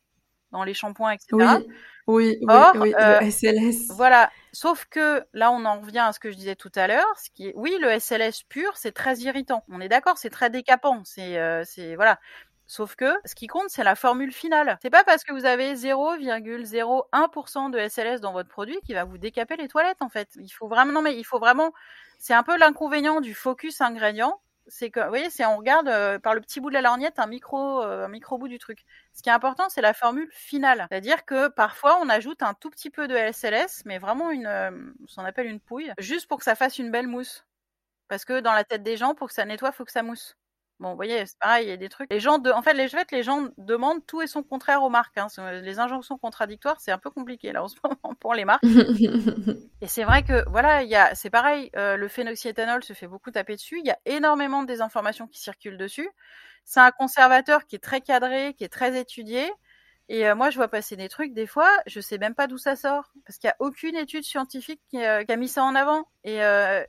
dans les shampoings, et cetera. Oui, oui, oui. Or, oui, euh, le S L S. Voilà. Sauf que là, on en revient à ce que je disais tout à l'heure. Ce qui est... Oui, le S L S pur, c'est très irritant. On est d'accord, c'est très décapant. C'est, euh, c'est voilà. Sauf que ce qui compte, c'est la formule finale. C'est pas parce que vous avez zéro virgule zéro un pour cent de S L S dans votre produit qui va vous décaper les toilettes, en fait. Il faut vraiment, non mais il faut vraiment. C'est un peu l'inconvénient du focus ingrédient. C'est que, vous voyez, c'est on regarde euh, par le petit bout de la lorgnette un micro, euh, un micro bout du truc. Ce qui est important, c'est la formule finale. C'est-à-dire que parfois, on ajoute un tout petit peu de S L S, mais vraiment une, euh, ce qu'on appelle une pouille, juste pour que ça fasse une belle mousse. Parce que dans la tête des gens, pour que ça nettoie, il faut que ça mousse. Bon, vous voyez, c'est pareil, il y a des trucs. Les gens, de... en fait, les fait, les gens demandent tout et son contraire aux marques. Hein. Les injonctions contradictoires, c'est un peu compliqué là en ce moment pour les marques. Et c'est vrai que voilà, il y a, c'est pareil, euh, le phénoxyéthanol se fait beaucoup taper dessus. Il y a énormément de désinformations qui circulent dessus. C'est un conservateur qui est très cadré, qui est très étudié. Et euh, moi, je vois passer des trucs des fois, je sais même pas d'où ça sort, parce qu'il y a aucune étude scientifique qui, euh, qui a mis ça en avant. Et euh,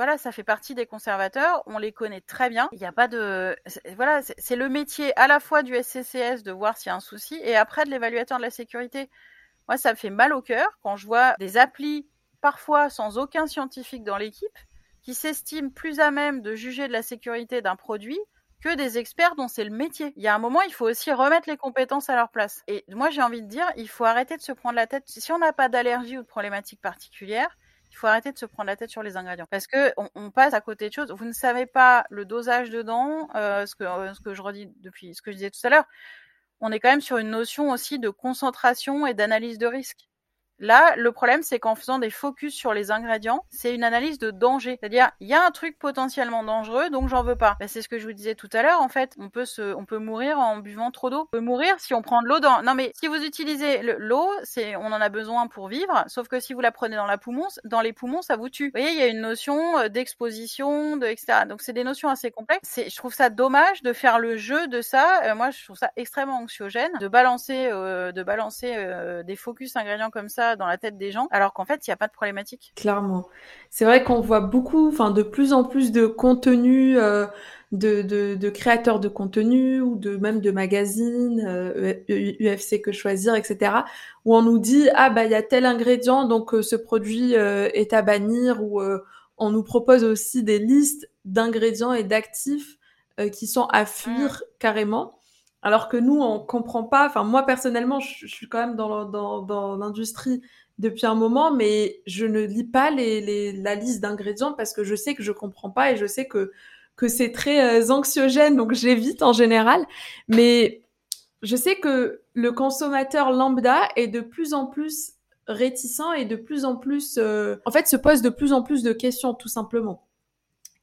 Voilà, ça fait partie des conservateurs, on les connaît très bien. Il n'y a pas de... C'est, voilà, c'est, c'est le métier à la fois du S C C S de voir s'il y a un souci et après de l'évaluateur de la sécurité. Moi, ça me fait mal au cœur quand je vois des applis, parfois sans aucun scientifique dans l'équipe, qui s'estiment plus à même de juger de la sécurité d'un produit que des experts dont c'est le métier. Il y a un moment, il faut aussi remettre les compétences à leur place. Et moi, j'ai envie de dire, il faut arrêter de se prendre la tête. Si on n'a pas d'allergie ou de problématique particulière, il faut arrêter de se prendre la tête sur les ingrédients. Parce que on, on passe à côté de choses. Vous ne savez pas le dosage dedans, euh, ce que, euh, ce que je redis depuis, ce que je disais tout à l'heure. On est quand même sur une notion aussi de concentration et d'analyse de risque. Là, le problème, c'est qu'en faisant des focus sur les ingrédients, c'est une analyse de danger. C'est-à-dire, il y a un truc potentiellement dangereux, donc j'en veux pas. Ben, c'est ce que je vous disais tout à l'heure, en fait. On peut se, on peut mourir en buvant trop d'eau. On peut mourir si on prend de l'eau dans, non mais, si vous utilisez le, l'eau, c'est, on en a besoin pour vivre. Sauf que si vous la prenez dans la poumon, dans les poumons, ça vous tue. Vous voyez, il y a une notion d'exposition, de, et cetera. Donc, c'est des notions assez complexes. C'est, je trouve ça dommage de faire le jeu de ça. Euh, moi, je trouve ça extrêmement anxiogène de balancer, euh, de balancer, euh, des focus ingrédients comme ça dans la tête des gens, alors qu'en fait, il n'y a pas de problématique. Clairement. C'est vrai qu'on voit beaucoup, enfin, de plus en plus de contenu, euh, de, de, de créateurs de contenu, ou de même de magazines, euh, U F C Que Choisir, et cetera, où on nous dit, ah, bah, il y a tel ingrédient, donc euh, ce produit euh, est à bannir, ou euh, on nous propose aussi des listes d'ingrédients et d'actifs euh, qui sont à fuir mmh. carrément. Alors que nous, on comprend pas. Enfin, moi personnellement, je, je suis quand même dans, dans, dans l'industrie depuis un moment, mais je ne lis pas les, les, la liste d'ingrédients parce que je sais que je comprends pas et je sais que, que c'est très euh, anxiogène, donc j'évite en général. Mais je sais que le consommateur lambda est de plus en plus réticent et de plus en plus... Euh, en fait, se pose de plus en plus de questions, tout simplement.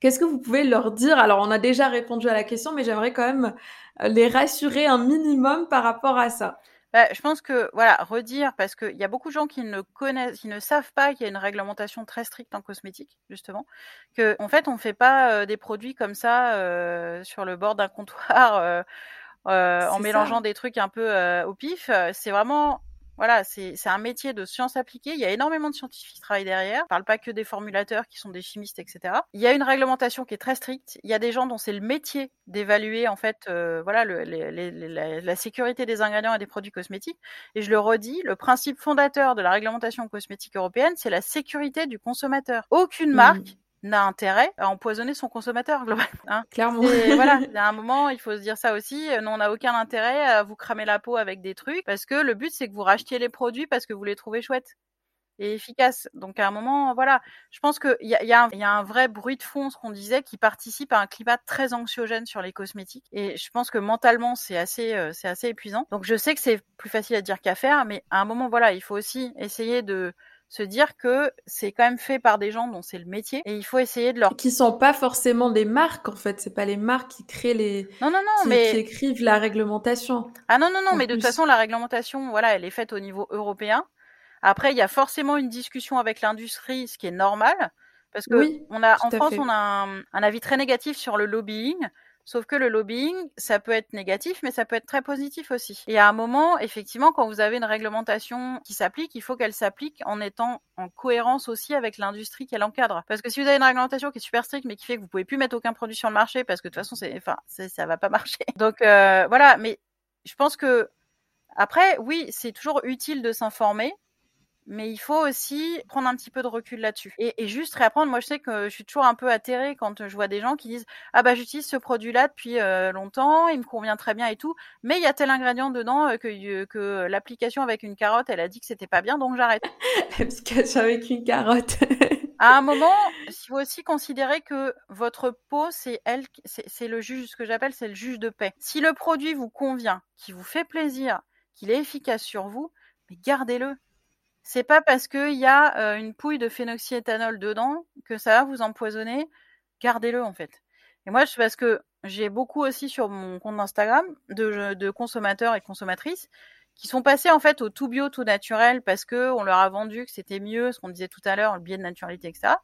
Qu'est-ce que vous pouvez leur dire? Alors, on a déjà répondu à la question, mais j'aimerais quand même les rassurer un minimum par rapport à ça. Bah, je pense que, voilà, redire, parce qu'il y a beaucoup de gens qui ne connaissent, qui ne savent pas qu'il y a une réglementation très stricte en cosmétique, justement, que, en fait, on ne fait pas euh, des produits comme ça euh, sur le bord d'un comptoir euh, euh, en mélangeant ça. Des trucs un peu euh, au pif. C'est vraiment... Voilà, c'est, c'est un métier de science appliquée. Il y a énormément de scientifiques qui travaillent derrière. On ne parle pas que des formulateurs qui sont des chimistes, et cetera. Il y a une réglementation qui est très stricte. Il y a des gens dont c'est le métier d'évaluer en fait, euh, voilà, le, les, les, la, la sécurité des ingrédients et des produits cosmétiques. Et je le redis, le principe fondateur de la réglementation cosmétique européenne, c'est la sécurité du consommateur. Aucune marque mmh. n'a intérêt à empoisonner son consommateur, globalement. Hein. Clairement. Et voilà, à un moment, il faut se dire ça aussi. Nous, on n'a aucun intérêt à vous cramer la peau avec des trucs parce que le but, c'est que vous rachetiez les produits parce que vous les trouvez chouettes et efficaces. Donc, à un moment, voilà. Je pense qu'il y, y, y a un vrai bruit de fond, ce qu'on disait, qui participe à un climat très anxiogène sur les cosmétiques. Et je pense que mentalement, c'est assez, euh, c'est assez épuisant. Donc, je sais que c'est plus facile à dire qu'à faire, mais à un moment, voilà, il faut aussi essayer de... se dire que c'est quand même fait par des gens dont c'est le métier et il faut essayer de leur... Qui sont pas forcément des marques, en fait. C'est pas les marques qui créent les... Non, non, non, qui, mais... Qui écrivent la réglementation. Ah non, non, non, mais plus. De toute façon, la réglementation, voilà, elle est faite au niveau européen. Après, il y a forcément une discussion avec l'industrie, ce qui est normal, parce que oui, on a, en France, fait. on a un, un avis très négatif sur le lobbying. Sauf que le lobbying, ça peut être négatif, mais ça peut être très positif aussi. Et à un moment, effectivement, quand vous avez une réglementation qui s'applique, il faut qu'elle s'applique en étant en cohérence aussi avec l'industrie qu'elle encadre. Parce que si vous avez une réglementation qui est super stricte, mais qui fait que vous pouvez plus mettre aucun produit sur le marché, parce que de toute façon, c'est, enfin, c'est, ça va pas marcher. Donc euh, voilà. Mais je pense que après, oui, c'est toujours utile de s'informer. Mais il faut aussi prendre un petit peu de recul là-dessus. Et, et juste réapprendre, moi je sais que je suis toujours un peu atterrée quand je vois des gens qui disent « Ah bah j'utilise ce produit-là depuis euh, longtemps, il me convient très bien et tout, mais il y a tel ingrédient dedans euh, que, euh, que l'application avec une carotte, elle a dit que c'était pas bien, donc j'arrête. » L'application avec une carotte. À un moment, il faut aussi considérer que votre peau, c'est elle, c'est, c'est le juge, ce que j'appelle, c'est le juge de paix. Si le produit vous convient, qui vous fait plaisir, qu'il est efficace sur vous, mais gardez-le. C'est pas parce qu'il y a euh, une pouille de phénoxyéthanol dedans que ça va vous empoisonner. Gardez-le, en fait. Et moi, c'est parce que j'ai beaucoup aussi sur mon compte Instagram de, de consommateurs et consommatrices qui sont passés, en fait, au tout bio, tout naturel parce que on leur a vendu que c'était mieux, ce qu'on disait tout à l'heure, le biais de naturalité, et cetera.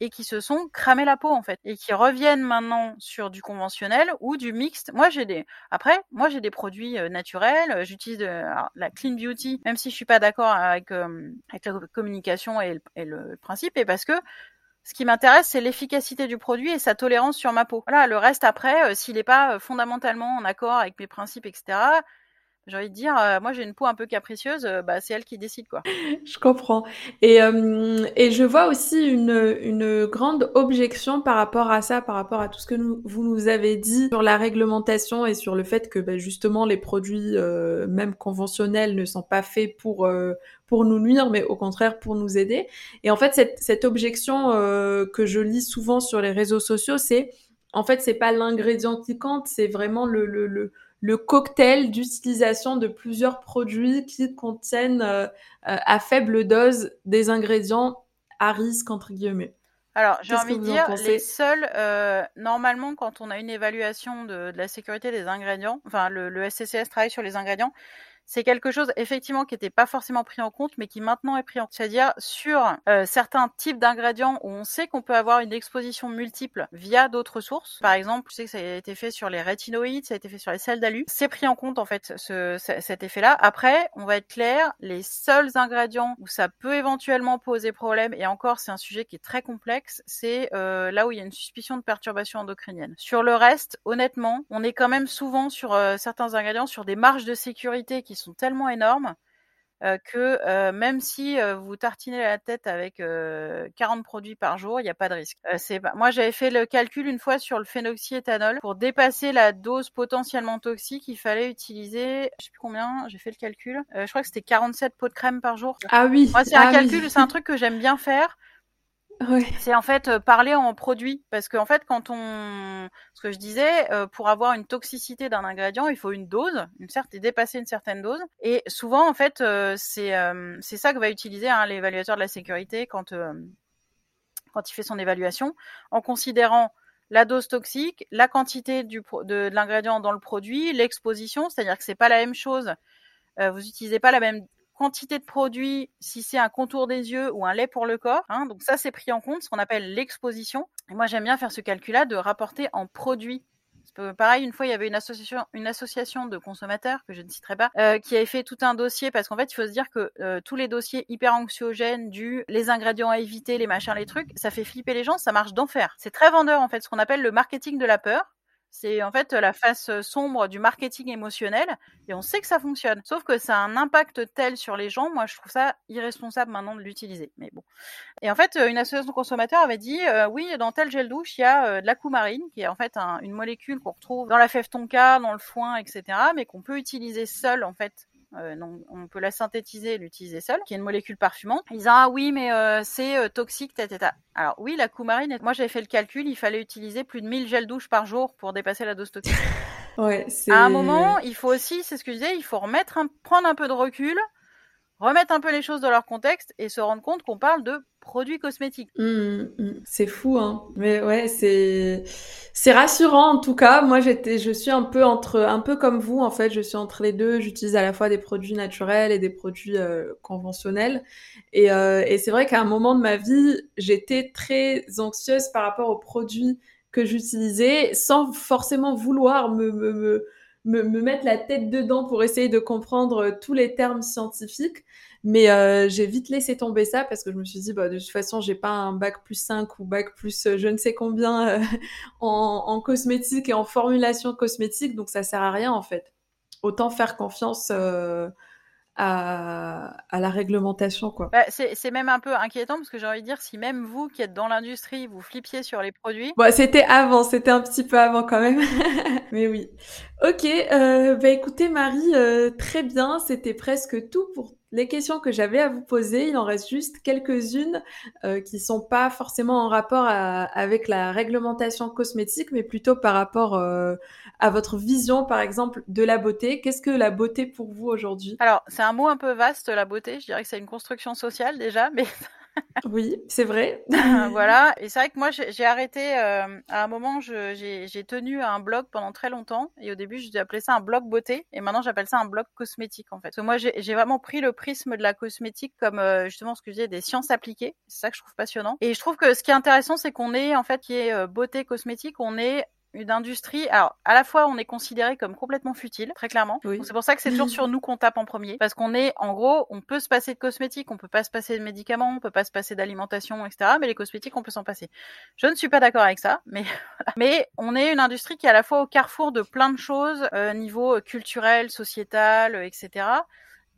Et qui se sont cramés la peau, en fait. Et qui reviennent maintenant sur du conventionnel ou du mixte. Moi, j'ai des... Après, moi, j'ai des produits euh, naturels. J'utilise de... Alors, la clean beauty, même si je suis pas d'accord avec, euh, avec la communication et le, et le principe. Et parce que ce qui m'intéresse, c'est l'efficacité du produit et sa tolérance sur ma peau. Voilà, le reste, après, euh, s'il n'est pas fondamentalement en accord avec mes principes, et cetera, j'ai envie de dire, euh, moi j'ai une peau un peu capricieuse, euh, bah, c'est elle qui décide, quoi. Je comprends. Et, euh, et je vois aussi une, une grande objection par rapport à ça, par rapport à tout ce que nous, vous nous avez dit sur la réglementation et sur le fait que bah, justement les produits, euh, même conventionnels, ne sont pas faits pour, euh, pour nous nuire, mais au contraire pour nous aider. Et en fait, cette, cette objection euh, que je lis souvent sur les réseaux sociaux, c'est en fait, c'est pas l'ingrédient qui compte, c'est vraiment le... le, le le cocktail d'utilisation de plusieurs produits qui contiennent euh, euh, à faible dose des ingrédients à risque, entre guillemets. Alors, j'ai Qu'est-ce envie de dire, les seuls, euh, normalement, quand on a une évaluation de, de la sécurité des ingrédients, enfin, le, le S C C S travaille sur les ingrédients, c'est quelque chose, effectivement, qui n'était pas forcément pris en compte, mais qui maintenant est pris en compte. C'est-à-dire, sur euh, certains types d'ingrédients où on sait qu'on peut avoir une exposition multiple via d'autres sources, par exemple, je sais que ça a été fait sur les rétinoïdes, ça a été fait sur les sels d'alu, c'est pris en compte, en fait, ce, ce, cet effet-là. Après, on va être clair, les seuls ingrédients où ça peut éventuellement poser problème, et encore, c'est un sujet qui est très complexe, c'est euh, là où il y a une suspicion de perturbation endocrinienne. Sur le reste, honnêtement, on est quand même souvent sur euh, certains ingrédients, sur des marges de sécurité qui sont tellement énormes euh, que euh, même si euh, vous tartinez la tête avec euh, quarante produits par jour, il n'y a pas de risque. Euh, c'est pas... Moi, j'avais fait le calcul une fois sur le phénoxyéthanol. Pour dépasser la dose potentiellement toxique, il fallait utiliser, je sais plus combien, j'ai fait le calcul. Euh, je crois que c'était quarante-sept pots de crème par jour. Ah oui. Moi, c'est ah, un calcul, oui. C'est un truc que j'aime bien faire. Oui. C'est en fait euh, parler en produit, parce qu'en fait quand on, ce que je disais, euh, pour avoir une toxicité d'un ingrédient, il faut une dose, une certaine, dépasser une certaine dose, et souvent en fait euh, c'est euh, c'est ça que va utiliser hein, l'évaluateur de la sécurité quand euh, quand il fait son évaluation, en considérant la dose toxique, la quantité du pro- de, de l'ingrédient dans le produit, l'exposition, c'est-à-dire que c'est pas la même chose, euh, vous utilisez pas la même quantité de produits, si c'est un contour des yeux ou un lait pour le corps, hein, donc ça c'est pris en compte, ce qu'on appelle l'exposition. Et moi j'aime bien faire ce calcul-là de rapporter en produits. C'est pareil, une fois il y avait une association, une association de consommateurs que je ne citerai pas, euh, qui avait fait tout un dossier, parce qu'en fait il faut se dire que euh, tous les dossiers hyper anxiogènes du les ingrédients à éviter, les machins, les trucs, ça fait flipper les gens, ça marche d'enfer. C'est très vendeur en fait, ce qu'on appelle le marketing de la peur. C'est en fait la face sombre du marketing émotionnel, et on sait que ça fonctionne. Sauf que ça a un impact tel sur les gens, moi je trouve ça irresponsable maintenant de l'utiliser. Mais bon. Et en fait, une association de consommateurs avait dit euh, oui, dans tel gel douche, il y a euh, de la coumarine, qui est en fait un, une molécule qu'on retrouve dans la fève tonka, dans le foin, et cetera, mais qu'on peut utiliser seule en fait. Euh, non, on peut la synthétiser et l'utiliser seule, qui est une molécule parfumante. Ils disent ah oui mais euh, c'est euh, toxique, tata. Alors oui, la coumarine, moi j'avais fait le calcul, il fallait utiliser plus de mille gels douche par jour pour dépasser la dose toxique. Ouais, c'est... À un moment, il faut aussi, c'est ce que je disais, il faut remettre un, prendre un peu de recul, remettre un peu les choses dans leur contexte et se rendre compte qu'on parle de produits cosmétiques. Mmh, mmh. C'est fou, hein. Mais ouais, c'est c'est rassurant en tout cas. Moi, j'étais, je suis un peu entre, un peu comme vous en fait. Je suis entre les deux. J'utilise à la fois des produits naturels et des produits euh, conventionnels. Et, euh, et c'est vrai qu'à un moment de ma vie, j'étais très anxieuse par rapport aux produits que j'utilisais, sans forcément vouloir me me me me, me mettre la tête dedans pour essayer de comprendre tous les termes scientifiques. Mais euh, j'ai vite laissé tomber ça parce que je me suis dit bah, de toute façon j'ai pas un bac plus cinq ou bac plus euh, je ne sais combien euh, en, en cosmétique et en formulation cosmétique, donc ça sert à rien en fait, autant faire confiance euh, à, à la réglementation quoi. Bah, c'est, c'est même un peu inquiétant parce que j'ai envie de dire, si même vous qui êtes dans l'industrie vous flippiez sur les produits. Bon, c'était avant, c'était un petit peu avant quand même. Mais oui. Ok, euh, bah, écoutez Marie, euh, très bien, c'était presque tout pour les questions que j'avais à vous poser. Il en reste juste quelques-unes euh, qui sont pas forcément en rapport à, avec la réglementation cosmétique, mais plutôt par rapport euh, à votre vision, par exemple, de la beauté. Qu'est-ce que la beauté pour vous aujourd'hui ? Alors, c'est un mot un peu vaste, la beauté. Je dirais que c'est une construction sociale déjà, mais... Oui, c'est vrai. euh, voilà, et c'est vrai que moi j'ai, j'ai arrêté euh, à un moment, je, j'ai, j'ai tenu un blog pendant très longtemps, et au début j'ai appelé ça un blog beauté, et maintenant j'appelle ça un blog cosmétique en fait. Parce que moi j'ai, j'ai vraiment pris le prisme de la cosmétique comme euh, justement ce que je disais, des sciences appliquées, c'est ça que je trouve passionnant. Et je trouve que ce qui est intéressant, c'est qu'on est en fait, qui est euh, beauté cosmétique, on est une industrie, alors à la fois on est considéré comme complètement futile, très clairement. Oui. Donc, c'est pour ça que c'est toujours sur nous qu'on tape en premier, parce qu'on est, en gros, on peut se passer de cosmétiques, on peut pas se passer de médicaments, on peut pas se passer d'alimentation, et cetera. Mais les cosmétiques, on peut s'en passer. Je ne suis pas d'accord avec ça, mais mais on est une industrie qui est à la fois au carrefour de plein de choses, euh, niveau culturel, sociétal, et cetera.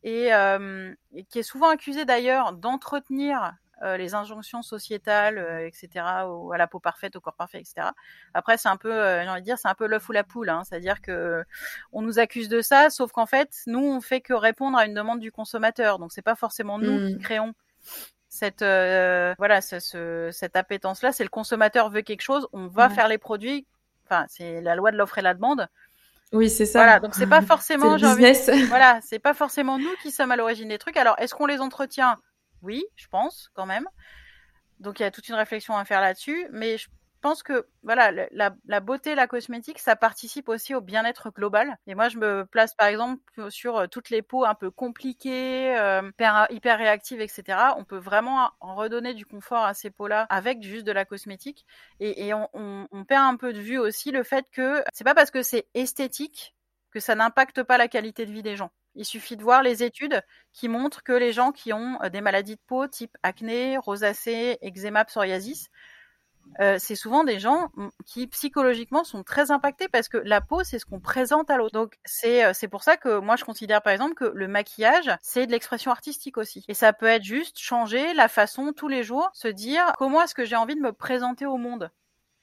Et, euh, et qui est souvent accusée d'ailleurs d'entretenir Euh, les injonctions sociétales, euh, et cetera, au, à la peau parfaite, au corps parfait, et cetera. Après, c'est un peu, euh, j'ai envie de dire, c'est un peu l'œuf ou la poule, hein, c'est-à-dire que euh, on nous accuse de ça, sauf qu'en fait, nous, on fait que répondre à une demande du consommateur. Donc, c'est pas forcément nous mmh. qui créons cette, euh, voilà, ce, ce, cette appétence-là. C'est le consommateur veut quelque chose, on va mmh. faire les produits. Enfin, c'est la loi de l'offre et de la demande. Oui, c'est ça. Voilà, donc c'est pas forcément, c'est le business. J'ai envie de... Voilà, c'est pas forcément nous qui sommes à l'origine des trucs. Alors, est-ce qu'on les entretient ? Oui, je pense quand même. Donc, il y a toute une réflexion à faire là-dessus. Mais je pense que voilà, la, la beauté, la cosmétique, ça participe aussi au bien-être global. Et moi, je me place par exemple sur toutes les peaux un peu compliquées, euh, hyper, hyper réactives, et cetera. On peut vraiment en redonner du confort à ces peaux-là avec juste de la cosmétique. Et, et on, on, on perd un peu de vue aussi le fait que c'est pas parce que c'est esthétique que ça n'impacte pas la qualité de vie des gens. Il suffit de voir les études qui montrent que les gens qui ont des maladies de peau type acné, rosacée, eczéma, psoriasis euh, c'est souvent des gens qui psychologiquement sont très impactés parce que la peau, c'est ce qu'on présente à l'autre. Donc c'est, c'est pour ça que moi je considère par exemple que le maquillage, c'est de l'expression artistique aussi. Et ça peut être juste changer la façon tous les jours, se dire comment est-ce que j'ai envie de me présenter au monde.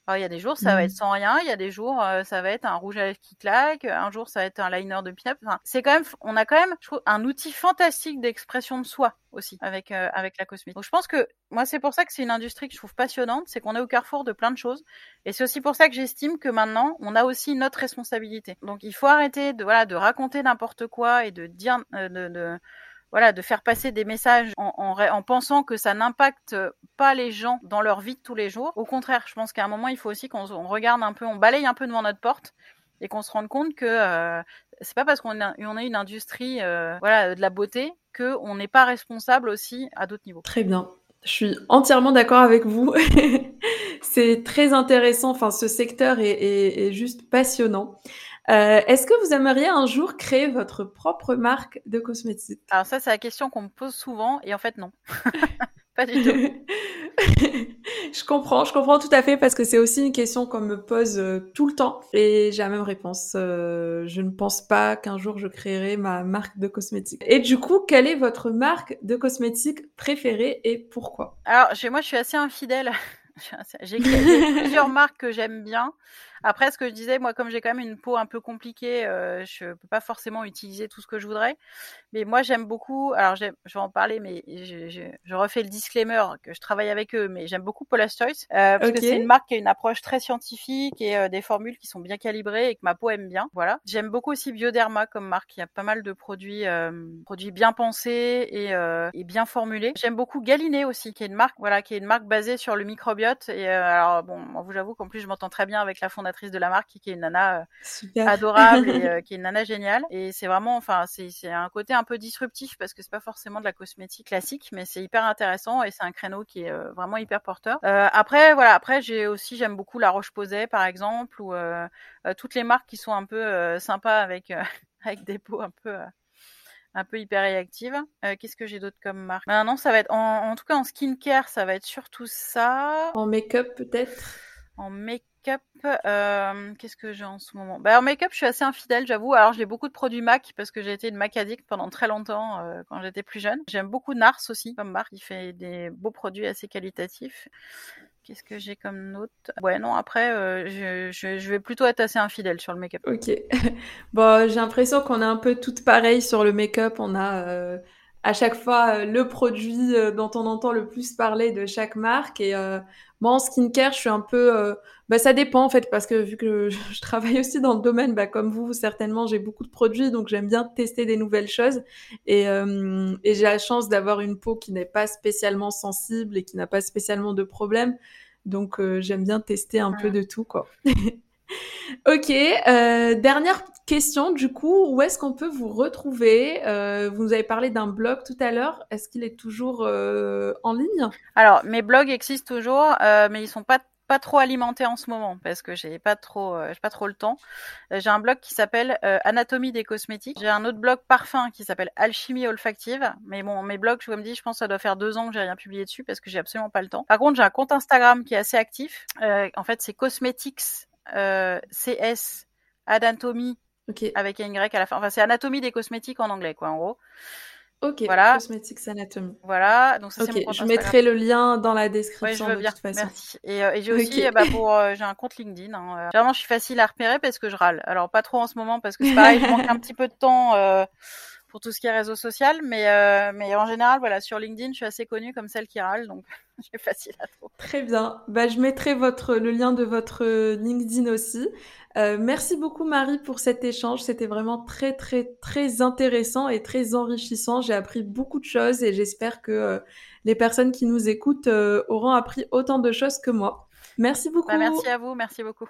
Alors, il y a des jours, ça va être sans rien. Il y a des jours, euh, ça va être un rouge à lèvres qui claque. Un jour, ça va être un liner de pin-up. Enfin, c'est quand même, on a quand même, je trouve, un outil fantastique d'expression de soi aussi avec, euh, avec la cosmétique. Donc, je pense que moi, c'est pour ça que c'est une industrie que je trouve passionnante. C'est qu'on est au carrefour de plein de choses. Et c'est aussi pour ça que j'estime que maintenant, on a aussi notre responsabilité. Donc, il faut arrêter de, voilà, de raconter n'importe quoi et de dire, euh, de, de, voilà, de faire passer des messages en, en, en pensant que ça n'impacte pas les gens dans leur vie de tous les jours. Au contraire, je pense qu'à un moment, il faut aussi qu'on on regarde un peu, on balaye un peu devant notre porte et qu'on se rende compte que euh, c'est pas parce qu'on a, on a une industrie euh, voilà, de la beauté qu'on n'est pas responsable aussi à d'autres niveaux. Très bien. Je suis entièrement d'accord avec vous. C'est très intéressant. Enfin, ce secteur est, est, est juste passionnant. Euh, est-ce que vous aimeriez un jour créer votre propre marque de cosmétiques ? Alors ça, c'est la question qu'on me pose souvent et en fait, non. Pas du tout. Je comprends, je comprends tout à fait parce que c'est aussi une question qu'on me pose euh, tout le temps et j'ai la même réponse. Euh, je ne pense pas qu'un jour je créerai ma marque de cosmétiques. Et du coup, quelle est votre marque de cosmétiques préférée et pourquoi ? Alors, chez moi, je suis assez infidèle. J'ai plusieurs marques que j'aime bien. Après, ce que je disais, moi, comme j'ai quand même une peau un peu compliquée, euh, je peux pas forcément utiliser tout ce que je voudrais. Mais moi, j'aime beaucoup. Alors, j'aime, je vais en parler, mais je, je, je refais le disclaimer que je travaille avec eux. Mais j'aime beaucoup Paula's Choice euh, parce okay. que c'est une marque qui a une approche très scientifique et euh, des formules qui sont bien calibrées et que ma peau aime bien. Voilà. J'aime beaucoup aussi Bioderma comme marque. Il y a pas mal de produits, euh, produits bien pensés et, euh, et bien formulés. J'aime beaucoup Galinée aussi, qui est une marque, voilà, qui est une marque basée sur le microbiote. Et euh, alors, bon, moi, vous j'avoue qu'en plus, je m'entends très bien avec la fondatrice de la marque qui est une nana euh, adorable et euh, qui est une nana géniale et c'est vraiment enfin c'est, c'est un côté un peu disruptif parce que c'est pas forcément de la cosmétique classique mais c'est hyper intéressant et c'est un créneau qui est euh, vraiment hyper porteur. Euh, après voilà après j'ai aussi j'aime beaucoup La Roche-Posay par exemple ou euh, euh, toutes les marques qui sont un peu euh, sympas avec euh, avec des peaux un peu euh, un peu hyper réactive. Euh, qu'est-ce que j'ai d'autre comme marque ? Ben non, ça va être en, en tout cas en skincare, ça va être surtout ça. En make-up peut-être. En make-up Euh, qu'est-ce que j'ai en ce moment ? Bah, en make-up, je suis assez infidèle, j'avoue. Alors, j'ai beaucoup de produits MAC parce que j'ai été une MAC addict pendant très longtemps euh, quand j'étais plus jeune. J'aime beaucoup Nars aussi, comme marque. Il fait des beaux produits assez qualitatifs. Qu'est-ce que j'ai comme note ? Ouais, non, après, euh, je, je, je vais plutôt être assez infidèle sur le make-up. Ok. Bon, j'ai l'impression qu'on est un peu toutes pareilles sur le make-up. On a... Euh... à chaque fois le produit dont on entend le plus parler de chaque marque. Et euh, moi, en skincare, je suis un peu... Euh, bah, ça dépend, en fait, parce que vu que je, je travaille aussi dans le domaine, bah, comme vous, certainement, j'ai beaucoup de produits, donc j'aime bien tester des nouvelles choses. Et, euh, et j'ai la chance d'avoir une peau qui n'est pas spécialement sensible et qui n'a pas spécialement de problème. Donc, euh, j'aime bien tester un voilà. peu de tout, quoi. Ok, euh, dernière question du coup, où est-ce qu'on peut vous retrouver ? euh, Vous nous avez parlé d'un blog tout à l'heure, est-ce qu'il est toujours euh, en ligne ? Alors, mes blogs existent toujours, euh, mais ils ne sont pas, pas trop alimentés en ce moment, parce que je n'ai pas, euh, pas trop le temps. J'ai un blog qui s'appelle euh, Anatomie des cosmétiques, j'ai un autre blog parfum qui s'appelle Alchimie olfactive, mais bon, mes blogs, comme dit, je pense que ça doit faire deux ans que je n'ai rien publié dessus, parce que je n'ai absolument pas le temps. Par contre, j'ai un compte Instagram qui est assez actif, euh, en fait c'est cosmetics Euh, C S Anatomie okay. avec un Y à la fin. Enfin, c'est Anatomie des cosmétiques en anglais, quoi, en gros. Ok. Voilà. Cosmeticsanatomy. Voilà. Donc ça, okay. c'est mon compte je Instagram. Mettrai le lien dans la description. Ouais, je veux bien. De toute façon. Merci. Et, euh, et j'ai aussi, okay. bah, pour, euh, j'ai un compte LinkedIn. Hein. Généralement, je suis facile à repérer parce que je râle. Alors pas trop en ce moment parce que c'est pareil, je manque un petit peu de temps. Euh... pour tout ce qui est réseau social, mais, euh, mais en général, voilà, sur LinkedIn, je suis assez connue comme celle qui râle, donc j'ai facile à trouver. Très bien. Bah, je mettrai votre, le lien de votre LinkedIn aussi. Euh, merci beaucoup, Marie, pour cet échange. C'était vraiment très, très, très intéressant et très enrichissant. J'ai appris beaucoup de choses et j'espère que euh, les personnes qui nous écoutent euh, auront appris autant de choses que moi. Merci beaucoup. Bah, merci à vous. Merci beaucoup.